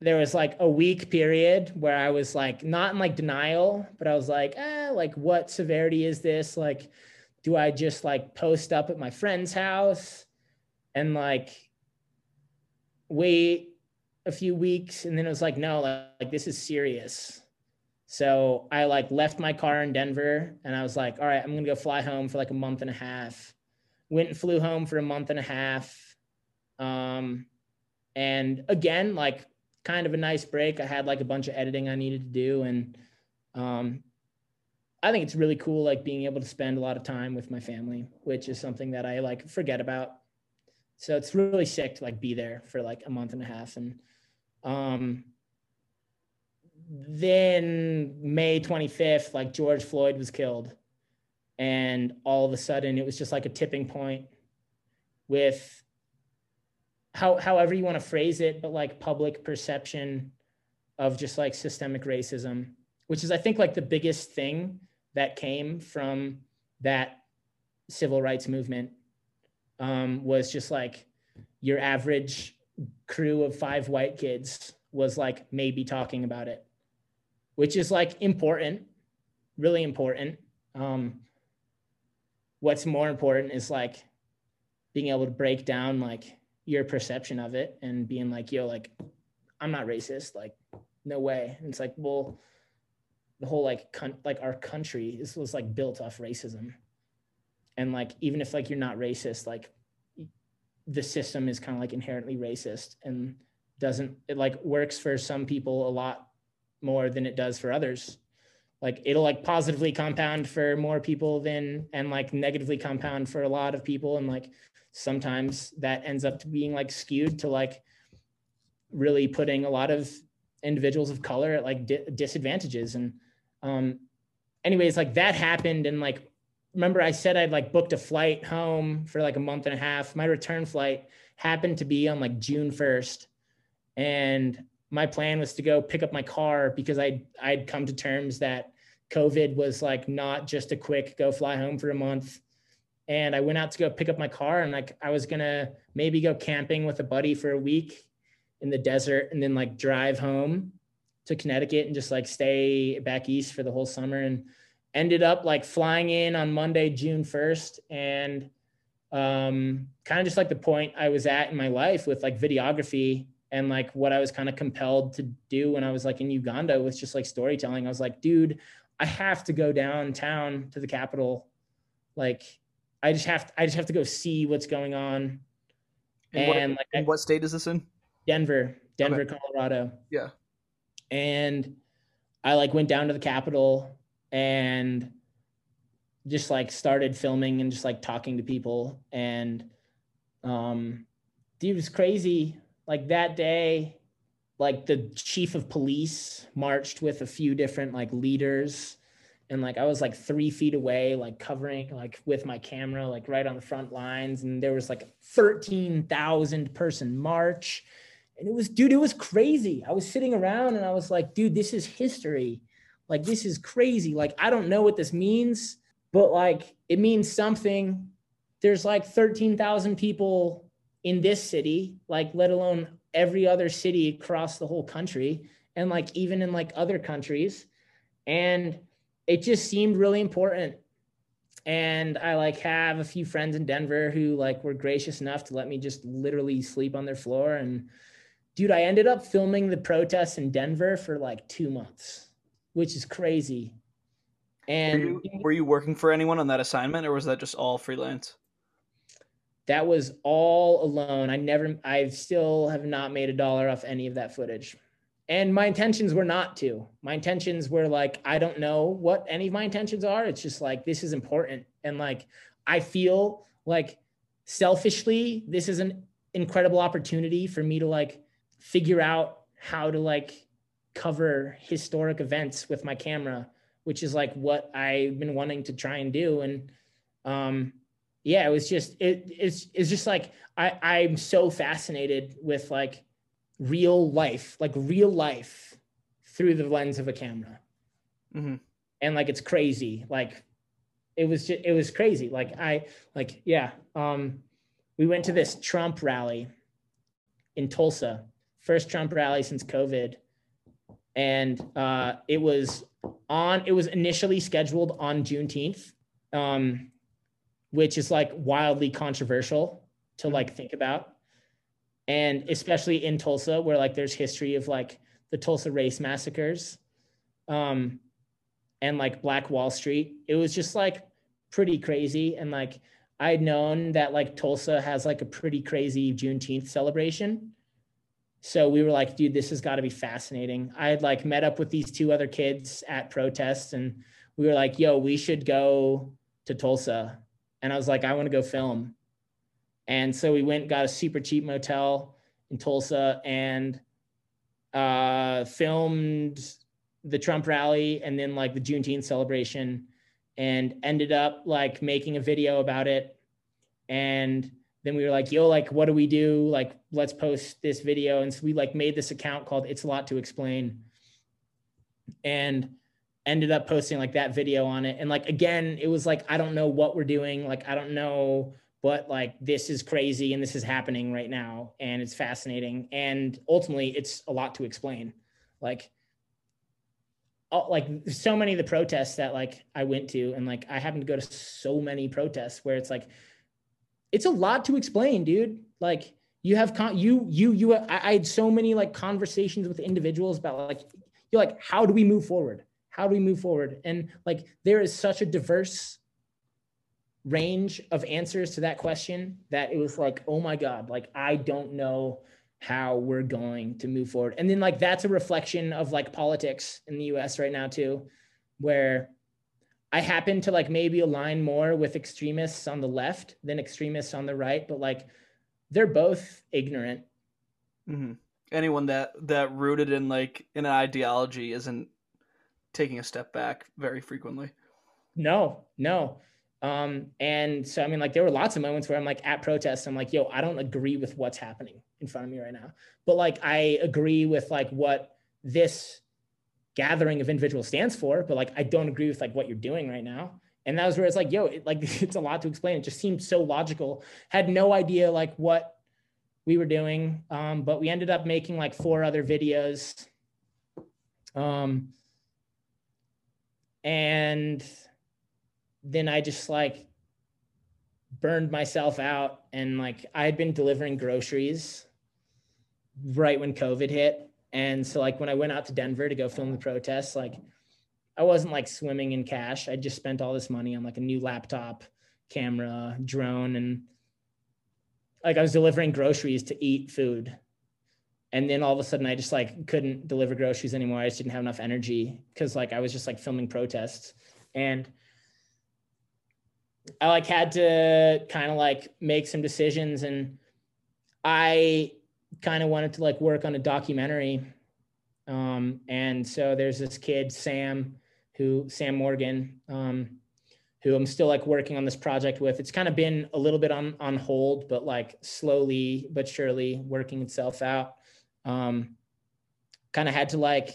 there was like a week period where I was like, not in like denial, but I was like, like what severity is this? Like, do I just like post up at my friend's house and like wait a few weeks? And then it was like, no, like this is serious. So I like left my car in Denver and I was like, all right, I'm gonna go fly home for like a month and a half. Went and flew home for a month and a half. And again, like kind of a nice break. I had like a bunch of editing I needed to do. And I think it's really cool, like being able to spend a lot of time with my family, which is something that I like forget about. So it's really sick to like be there for like a month and a half. And then May 25th, like George Floyd was killed. And all of a sudden it was just like a tipping point with however you want to phrase it, but like public perception of just like systemic racism, which is, I think, like the biggest thing that came from that civil rights movement, was just like your average crew of 5 white kids was like maybe talking about it, which is like important, really important. What's more important is like being able to break down like your perception of it and being like, yo, like, I'm not racist, like, no way. And it's like, well, the whole like our country was like built off racism. And like, even if like you're not racist, like the system is kind of like inherently racist and it like works for some people a lot more than it does for others. Like it'll like positively compound for more people and like negatively compound for a lot of people. And like, sometimes that ends up being like skewed to like really putting a lot of individuals of color at like disadvantages. And anyways, like that happened. And like, remember I said I'd like booked a flight home for like a month and a half. My return flight happened to be on like June 1st. And my plan was to go pick up my car because I'd come to terms that COVID was like not just a quick go fly home for a month. And I went out to go pick up my car and like, I was gonna maybe go camping with a buddy for a week in the desert and then like drive home to Connecticut and just like stay back east for the whole summer, and ended up like flying in on Monday, June 1st. And kind of just like the point I was at in my life with like videography and like what I was kind of compelled to do when I was like in Uganda with just like storytelling. I was like, dude, I have to go downtown to the Capitol. Like, I just have to go see what's going on. And what state is this in? Denver, okay. Colorado. Yeah. And I like went down to the Capitol and just like started filming and just like talking to people. And dude, it was crazy. Like that day, like the chief of police marched with a few different like leaders. And like, I was like 3 feet away, like covering, like with my camera, like right on the front lines. And there was like a 13,000 person march. And it was crazy. I was sitting around and I was like, dude, this is history. Like, this is crazy. Like, I don't know what this means, but like, it means something. there's like 13,000 people in this city, like let alone every other city across the whole country, and like even in like other countries. And it just seemed really important. And I like have a few friends in Denver who like were gracious enough to let me just literally sleep on their floor. And dude, I ended up filming the protests in Denver for like 2 months, which is crazy. And were you working for anyone on that assignment, or was that just all freelance? That was all alone. I still have not made $1 off any of that footage. And my intentions were not to. My intentions were like, I don't know what any of my intentions are. It's just like, this is important. And like, I feel like selfishly, this is an incredible opportunity for me to like figure out how to like cover historic events with my camera, which is like what I've been wanting to try and do. And yeah, it was just, it's just like, I'm so fascinated with like real life through the lens of a camera. Mm-hmm. And like, it's crazy. Like it was crazy. Like yeah. We went to this Trump rally in Tulsa, first Trump rally since COVID. And it was initially scheduled on Juneteenth, which is like wildly controversial to like think about. And especially in Tulsa, where like there's history of like the Tulsa race massacres and like Black Wall Street. It was just like pretty crazy. And like, I'd known that like Tulsa has like a pretty crazy Juneteenth celebration. So we were like, dude, this has got to be fascinating. I had like met up with these two other kids at protests, and we were like, yo, we should go to Tulsa. And I was like, I want to go film. And so we went and got a super cheap motel in Tulsa and filmed the Trump rally and then like the Juneteenth celebration, and ended up like making a video about it. And then we were like, yo, like, what do we do? Like, let's post this video. And so we like made this account called It's a Lot to Explain, and ended up posting like that video on it. And like, again, it was like, I don't know what we're doing. Like, I don't know, but like, this is crazy and this is happening right now, and it's fascinating. And ultimately it's a lot to explain. Like so many of the protests that like I went to, and like, I happened to go to so many protests where it's like, it's a lot to explain, dude. Like you have, I had so many like conversations with individuals about like, you're like, how do we move forward? How do we move forward? And like, there is such a diverse range of answers to that question that it was like, oh my God, like, I don't know how we're going to move forward. And then like, that's a reflection of like politics in the US right now too, where I happen to like maybe align more with extremists on the left than extremists on the right, but like, they're both ignorant. Mm-hmm. Anyone that rooted in like an ideology isn't taking a step back very frequently. No. And so, I mean, like there were lots of moments where I'm like at protests, I'm like, yo, I don't agree with what's happening in front of me right now, but like, I agree with like what this gathering of individuals stands for, but like, I don't agree with like what you're doing right now. And that was where it's like, yo, it's a lot to explain. It just seemed so logical, had no idea like what we were doing. But we ended up making like 4 other videos. And then I just like burned myself out, and like I had been delivering groceries right when COVID hit. And so like when I went out to Denver to go film the protests, like I wasn't like swimming in cash. I just spent all this money on like a new laptop, camera, drone, and like I was delivering groceries to eat food. And then all of a sudden I just like couldn't deliver groceries anymore. I just didn't have enough energy because like I was just like filming protests, and I like had to kind of like make some decisions, and I kind of wanted to like work on a documentary. And so there's this kid, Sam Morgan, who I'm still like working on this project with. It's kind of been a little bit on hold, but like slowly but surely working itself out. Kind of had to like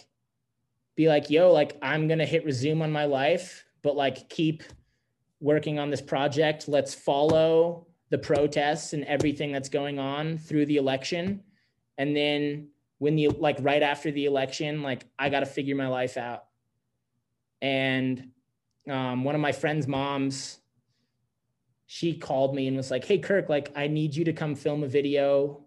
be like, yo, like I'm going to hit resume on my life, but like keep working on this project. Let's follow the protests and everything that's going on through the election. And then when the, like right after the election, like I got to figure my life out. And one of my friend's moms, she called me and was like, hey, Kirk, like I need you to come film a video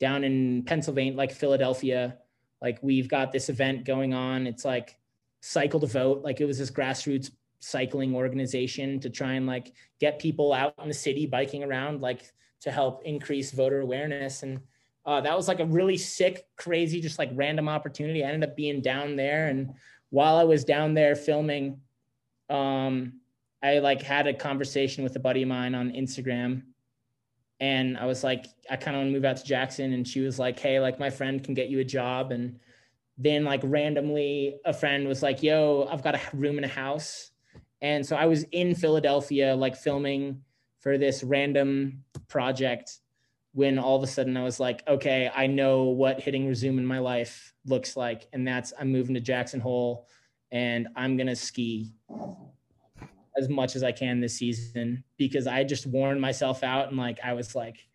down in Pennsylvania, like Philadelphia. Like we've got this event going on. It's like Cycle to Vote. Like it was this grassroots cycling organization to try and like get people out in the city biking around, like to help increase voter awareness. And that was like a really sick, crazy, just like random opportunity. I ended up being down there. And while I was down there filming, I like had a conversation with a buddy of mine on Instagram. And I was like, I kind of want to move out to Jackson. And she was like, hey, like my friend can get you a job. And then like randomly a friend was like, yo, I've got a room in a house. And so I was in Philadelphia, like filming for this random project when all of a sudden I was like, okay, I know what hitting resume in my life looks like. And that's, I'm moving to Jackson Hole and I'm going to ski as much as I can this season, because I just worn myself out. And like, I was like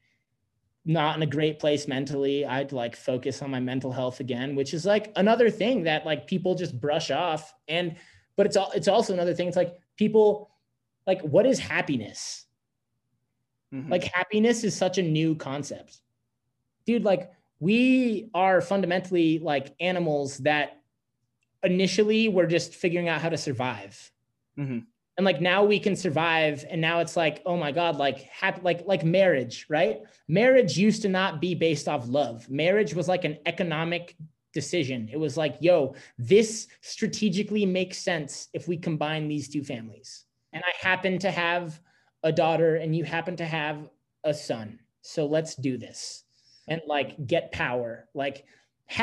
not in a great place mentally. I'd like focus on my mental health again, which is like another thing that like people just brush off. And, but it's also another thing. It's like people like, what is happiness? Mm-hmm. Like happiness is such a new concept, dude. Like we are fundamentally like animals that initially were just figuring out how to survive. Mm-hmm. And like now we can survive, and now it's like, oh my God, like marriage, right? Marriage used to not be based off love. Marriage was like an economic decision. It was like, yo, this strategically makes sense if we combine these two families. And I happen to have a daughter, and you happen to have a son, so let's do this and like get power. Like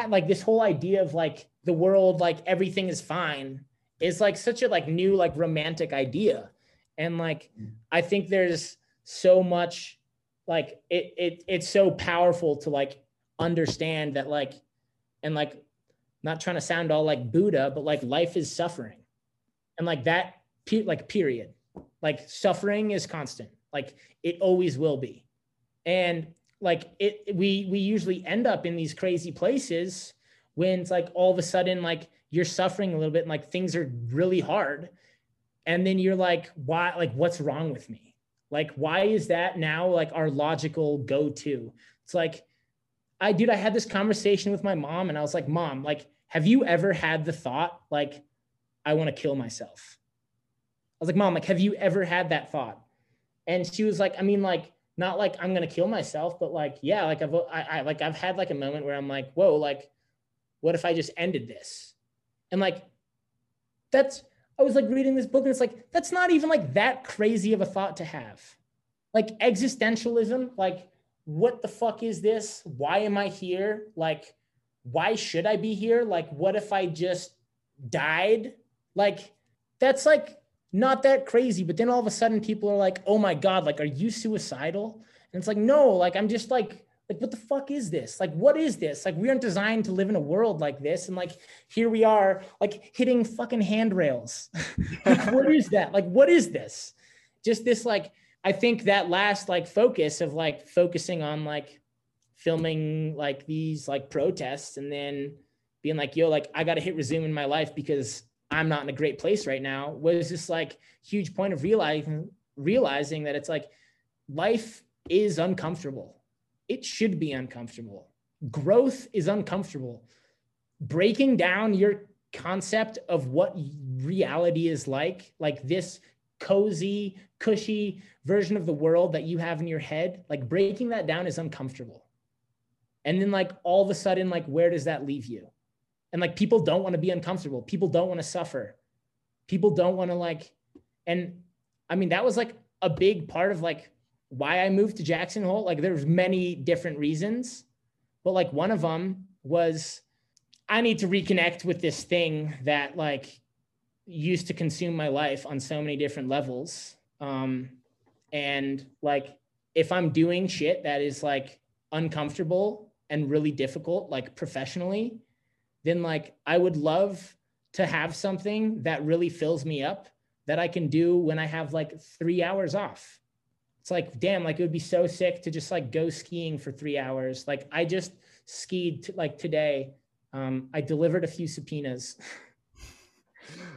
like this whole idea of like the world, like everything is fine, is like such a like new, like romantic idea. And like, I think there's so much, like it's so powerful to like understand that like, and like, not trying to sound all like Buddha, but like life is suffering. And like that, like period, like suffering is constant. Like it always will be. And like we usually end up in these crazy places when it's like all of a sudden, like you're suffering a little bit and like things are really hard. And then you're like, why, like what's wrong with me? Like, why is that now like our logical go-to? It's like, I had this conversation with my mom, and I was like, Mom, like, have you ever had the thought, like, I want to kill myself? I was like, Mom, like, have you ever had that thought? And she was like, I mean, like, not like I'm going to kill myself, but like, yeah, like I've had like a moment where I'm like, whoa, like, what if I just ended this? And like, I was like reading this book, and it's like, that's not even like that crazy of a thought to have. Like existentialism, like, what the fuck is this? Why am I here? Like, why should I be here? Like, what if I just died? Like, that's like not that crazy. But then all of a sudden people are like, oh my God, like, are you suicidal? And it's like, no, like, I'm just like, what the fuck is this? Like, what is this? Like, we aren't designed to live in a world like this. And like, here we are, like hitting fucking handrails. Like, what is that? Like, what is this? Just this, like, I think that last like focus of like focusing on like filming like these like protests, and then being like, yo, like I got to hit resume in my life because I'm not in a great place right now, was this like huge point of realizing that it's like life is uncomfortable. It should be uncomfortable. Growth is uncomfortable. Breaking down your concept of what reality is like this cozy, cushy version of the world that you have in your head, like breaking that down is uncomfortable. And then like all of a sudden, like, where does that leave you? And like, people don't want to be uncomfortable. People don't want to suffer. People don't want to like, and I mean, that was like a big part of like why I moved to Jackson Hole. Like there's many different reasons, but like one of them was I need to reconnect with this thing that like used to consume my life on so many different levels. And like, if I'm doing shit that is like uncomfortable and really difficult, like professionally, then like I would love to have something that really fills me up, that I can do when I have like 3 hours off. It's like, damn, like it would be so sick to just like go skiing for 3 hours. Like I just skied like today. I delivered a few subpoenas.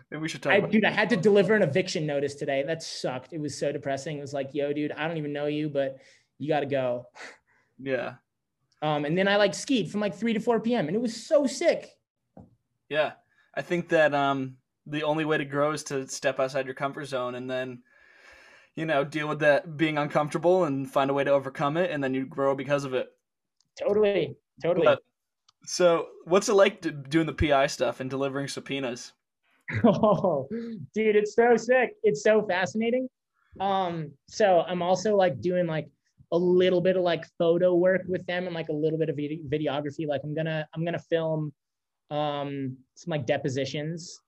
Maybe we should talk about dude, I had to deliver an eviction notice today. That sucked. It was so depressing. It was like, yo, dude, I don't even know you, but you got to go. Yeah. And then I like skied from like 3 to 4 p.m. and it was so sick. Yeah. I think that the only way to grow is to step outside your comfort zone and then, you know, deal with that being uncomfortable and find a way to overcome it. And then you grow because of it. Totally. Totally. But, so what's it like doing the PI stuff and delivering subpoenas? Oh, dude, it's so sick. It's so fascinating. So I'm also like doing like a little bit of like photo work with them and like a little bit of videography. Like I'm gonna film some like depositions,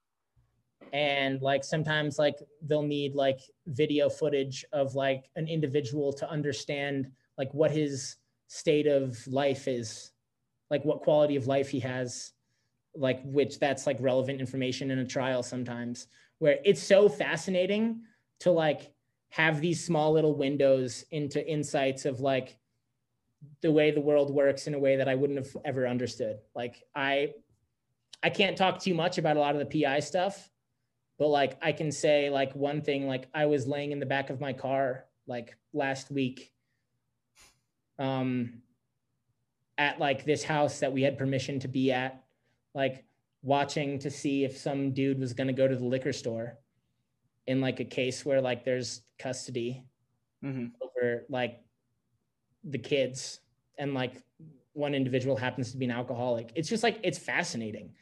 and like sometimes like they'll need like video footage of like an individual to understand like what his state of life is, like what quality of life he has, like which that's like relevant information in a trial sometimes, where it's so fascinating to like have these small little windows into insights of like the way the world works in a way that I wouldn't have ever understood. Like I can't talk too much about a lot of the PI stuff, but like I can say like one thing, like I was laying in the back of my car like last week at like this house that we had permission to be at, like watching to see if some dude was going to go to the liquor store in like a case where like there's custody over like the kids, and like one individual happens to be an alcoholic. It's just like, it's fascinating.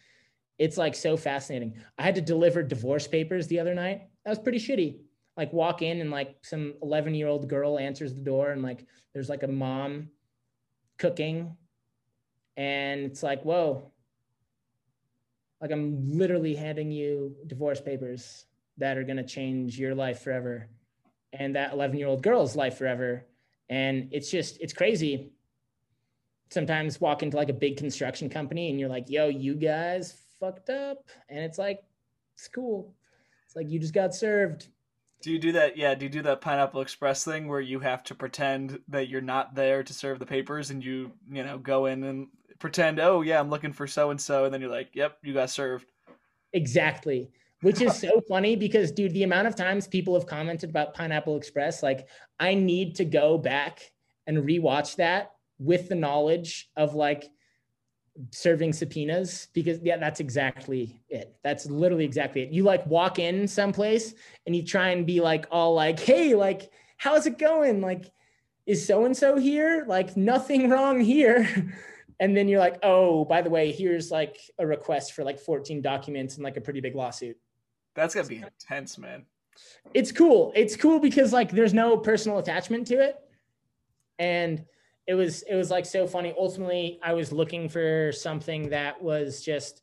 It's like so fascinating. I had to deliver divorce papers the other night. That was pretty shitty. Like walk in and like some 11-year-old girl answers the door and like there's like a mom cooking, and it's like, whoa, like I'm literally handing you divorce papers that are going to change your life forever and that 11-year-old girl's life forever. And it's just, it's crazy. Sometimes walk into like a big construction company and you're like, yo, you guys fucked up, and it's like, it's cool, it's like you just got served. Do you do that? Yeah. Do you do that Pineapple Express thing where you have to pretend that you're not there to serve the papers, and you know, go in and pretend, oh yeah, I'm looking for so-and-so. And then you're like, yep, you got served. Exactly. Which is so funny because, dude, the amount of times people have commented about Pineapple Express, like I need to go back and rewatch that with the knowledge of like serving subpoenas, because yeah, that's exactly it. That's literally exactly it. You like walk in someplace and you try and be like all like, hey, like, how's it going? Like, is so-and-so here? Like nothing wrong here. And then you're like, oh, by the way, here's like a request for like 14 documents and like a pretty big lawsuit. That's gotta be intense, man. It's cool. It's cool because like there's no personal attachment to it. And it was like so funny. Ultimately, I was looking for something that was just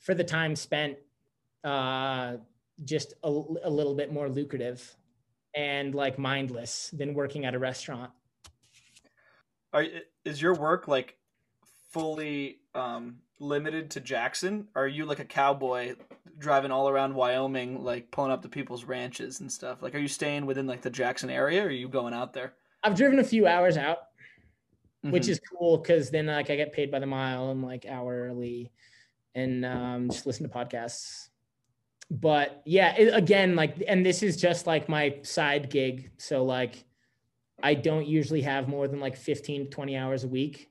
for the time spent, just a little bit more lucrative and like mindless than working at a restaurant. Is your work like fully limited to Jackson? Or are you like a cowboy driving all around Wyoming, like pulling up to people's ranches and stuff? Like, are you staying within like the Jackson area, or are you going out there? I've driven a few hours out, which is cool because then like I get paid by the mile and like hourly, and just listen to podcasts. But yeah, again, like, and this is just like my side gig, so like I don't usually have more than like 15 to 20 hours a week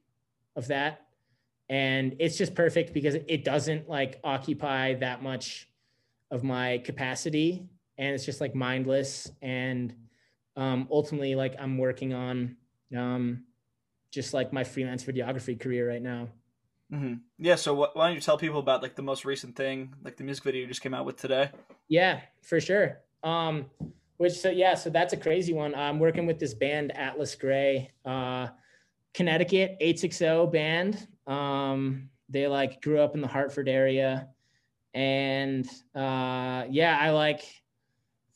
of that. And it's just perfect because it doesn't like occupy that much of my capacity, and it's just like mindless. And ultimately, like I'm working on just like my freelance videography career right now. Yeah. So why don't you tell people about like the most recent thing, like the music video you just came out with today? Yeah, for sure. So that's a crazy one. I'm working with this band, Atlas Gray, Connecticut 860 band. They like grew up in the Hartford area, and I like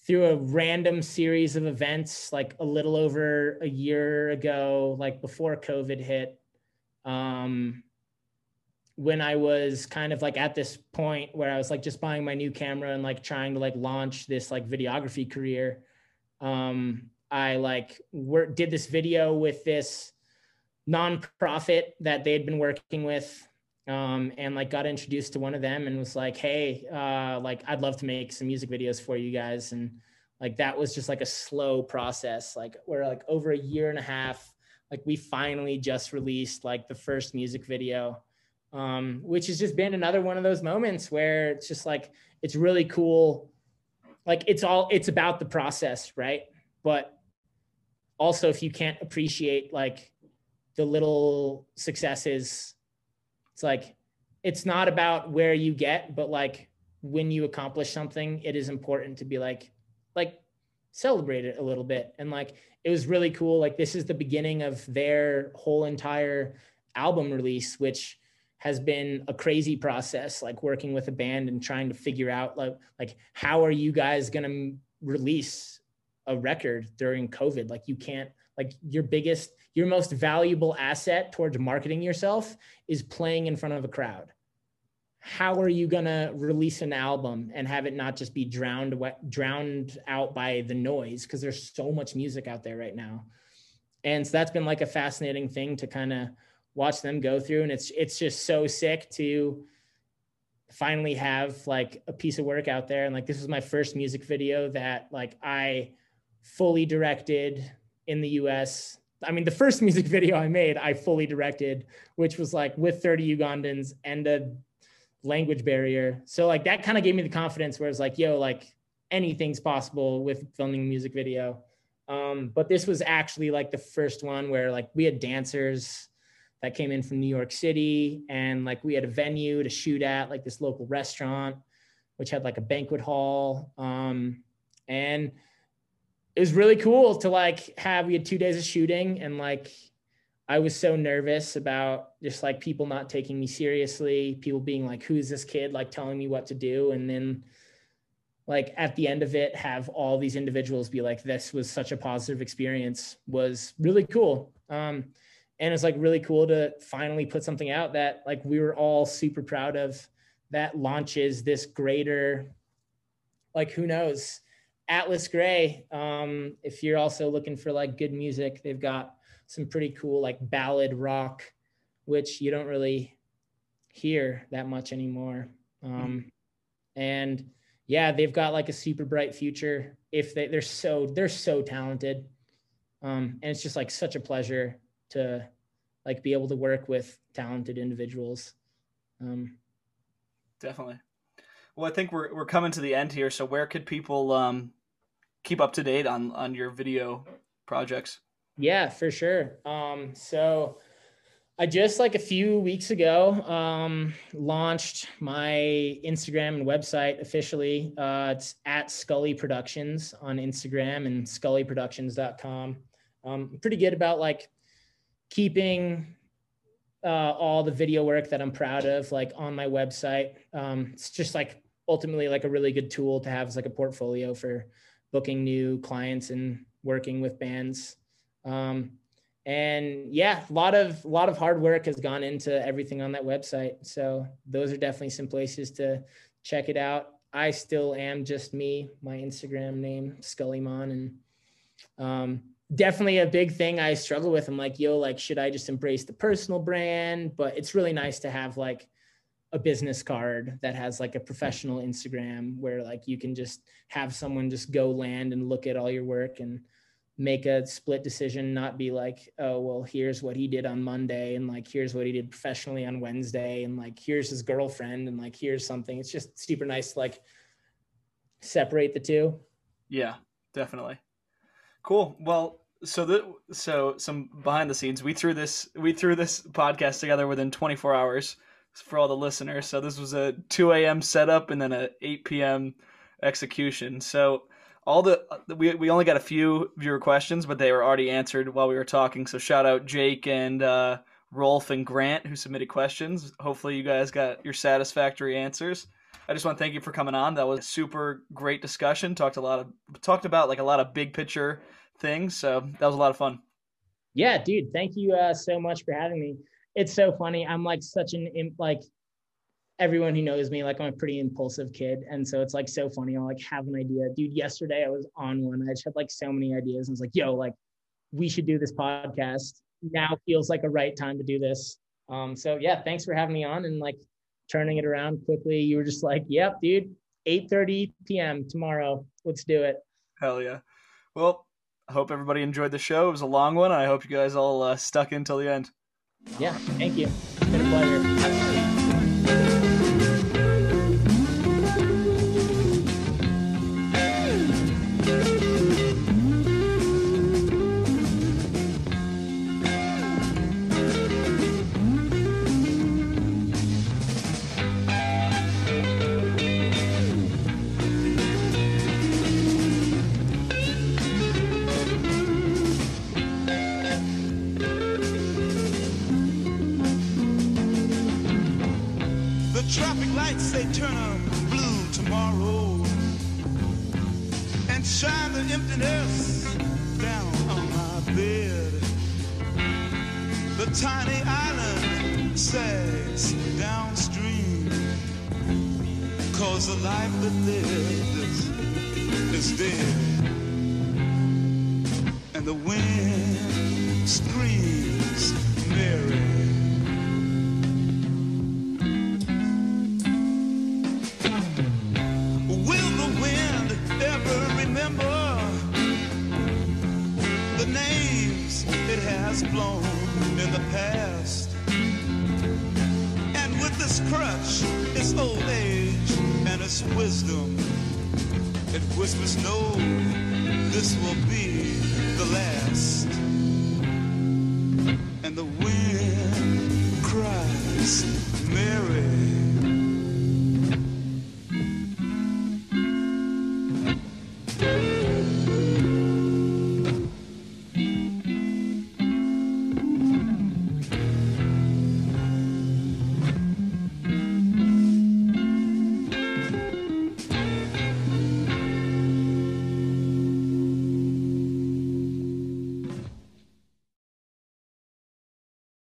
through a random series of events, like a little over a year ago, like before COVID hit, when I was kind of like at this point where I was like just buying my new camera and like trying to like launch this like videography career, I like did this video with this nonprofit that they had been working with, and like got introduced to one of them and was like, hey, like I'd love to make some music videos for you guys. And like that was just like a slow process, like we're like over a year and a half, like we finally just released like the first music video, which has just been another one of those moments where it's just like, it's really cool. Like it's about the process, right? But also if you can't appreciate like the little successes, it's like, it's not about where you get, but like when you accomplish something, it is important to be like celebrate it a little bit. And like, it was really cool. Like this is the beginning of their whole entire album release, which has been a crazy process, like working with a band and trying to figure out like how are you guys going to release a record during COVID? Like you can't, like your most valuable asset towards marketing yourself is playing in front of a crowd. How are you going to release an album and have it not just be drowned out by the noise? Cause there's so much music out there right now. And so that's been like a fascinating thing to kind of watch them go through. And it's just so sick to finally have like a piece of work out there. And like, this was my first music video that like I fully directed in the US. I mean, the first music video I made, I fully directed, which was like with 30 Ugandans and a language barrier. So like that kind of gave me the confidence where it's like, yo, like anything's possible with filming a music video. But this was actually like the first one where like we had dancers that came in from New York City, and like we had a venue to shoot at, like this local restaurant, which had like a banquet hall. And it was really cool to like we had 2 days of shooting, and like I was so nervous about just like people not taking me seriously, people being like, who is this kid, like telling me what to do? And then like at the end of it, have all these individuals be like, this was such a positive experience, was really cool. And it's like really cool to finally put something out that like we were all super proud of, that launches this greater, like who knows, Atlas Gray. If you're also looking for like good music, they've got some pretty cool like ballad rock, which you don't really hear that much anymore. And yeah, they've got like a super bright future. If they're so talented. And it's just like such a pleasure to like be able to work with talented individuals. Definitely. Well, I think we're coming to the end here. So where could people keep up to date on your video projects? Yeah, for sure. So I just like a few weeks ago launched my Instagram and website officially. It's at Scully Productions on Instagram and scullyproductions.com. I'm pretty good about like keeping all the video work that I'm proud of like on my website. It's just like ultimately like a really good tool to have as like a portfolio for booking new clients and working with bands. And yeah, a lot of hard work has gone into everything on that website. So those are definitely some places to check it out. I still am just me, my Instagram name, Scullymon, and definitely a big thing I struggle with. I'm like, yo, like, should I just embrace the personal brand? But it's really nice to have like a business card that has like a professional Instagram where like you can just have someone just go land and look at all your work and make a split decision, not be like, oh, well, here's what he did on Monday, and like, here's what he did professionally on Wednesday, and like, here's his girlfriend, and like, here's something. It's just super nice to like separate the two. Yeah, definitely. Cool. Well, so some behind the scenes, we threw this podcast together within 24 hours for all the listeners. So this was a 2 a.m. setup and then a 8 p.m. execution. So we only got a few viewer questions, but they were already answered while we were talking. So shout out Jake and Rolf and Grant who submitted questions. Hopefully you guys got your satisfactory answers. I just want to thank you for coming on. That was a super great discussion. Talked about like a lot of big picture things. So that was a lot of fun. Yeah, dude. Thank you so much for having me. it's so funny. I'm like such an imp, like everyone who knows me, like I'm a pretty impulsive kid. And so it's like so funny. I'll like have an idea. Dude, yesterday I was on one. I just had like so many ideas. And I was like, yo, like we should do this podcast. Now feels like a right time to do this. So yeah, thanks for having me on and like turning it around quickly. You were just like, yep, dude, 8:30 p.m. tomorrow. Let's do it. Hell yeah. Well, I hope everybody enjoyed the show. It was a long one. I hope you guys all stuck in till the end. Yeah, thank you. It's been a pleasure. Mary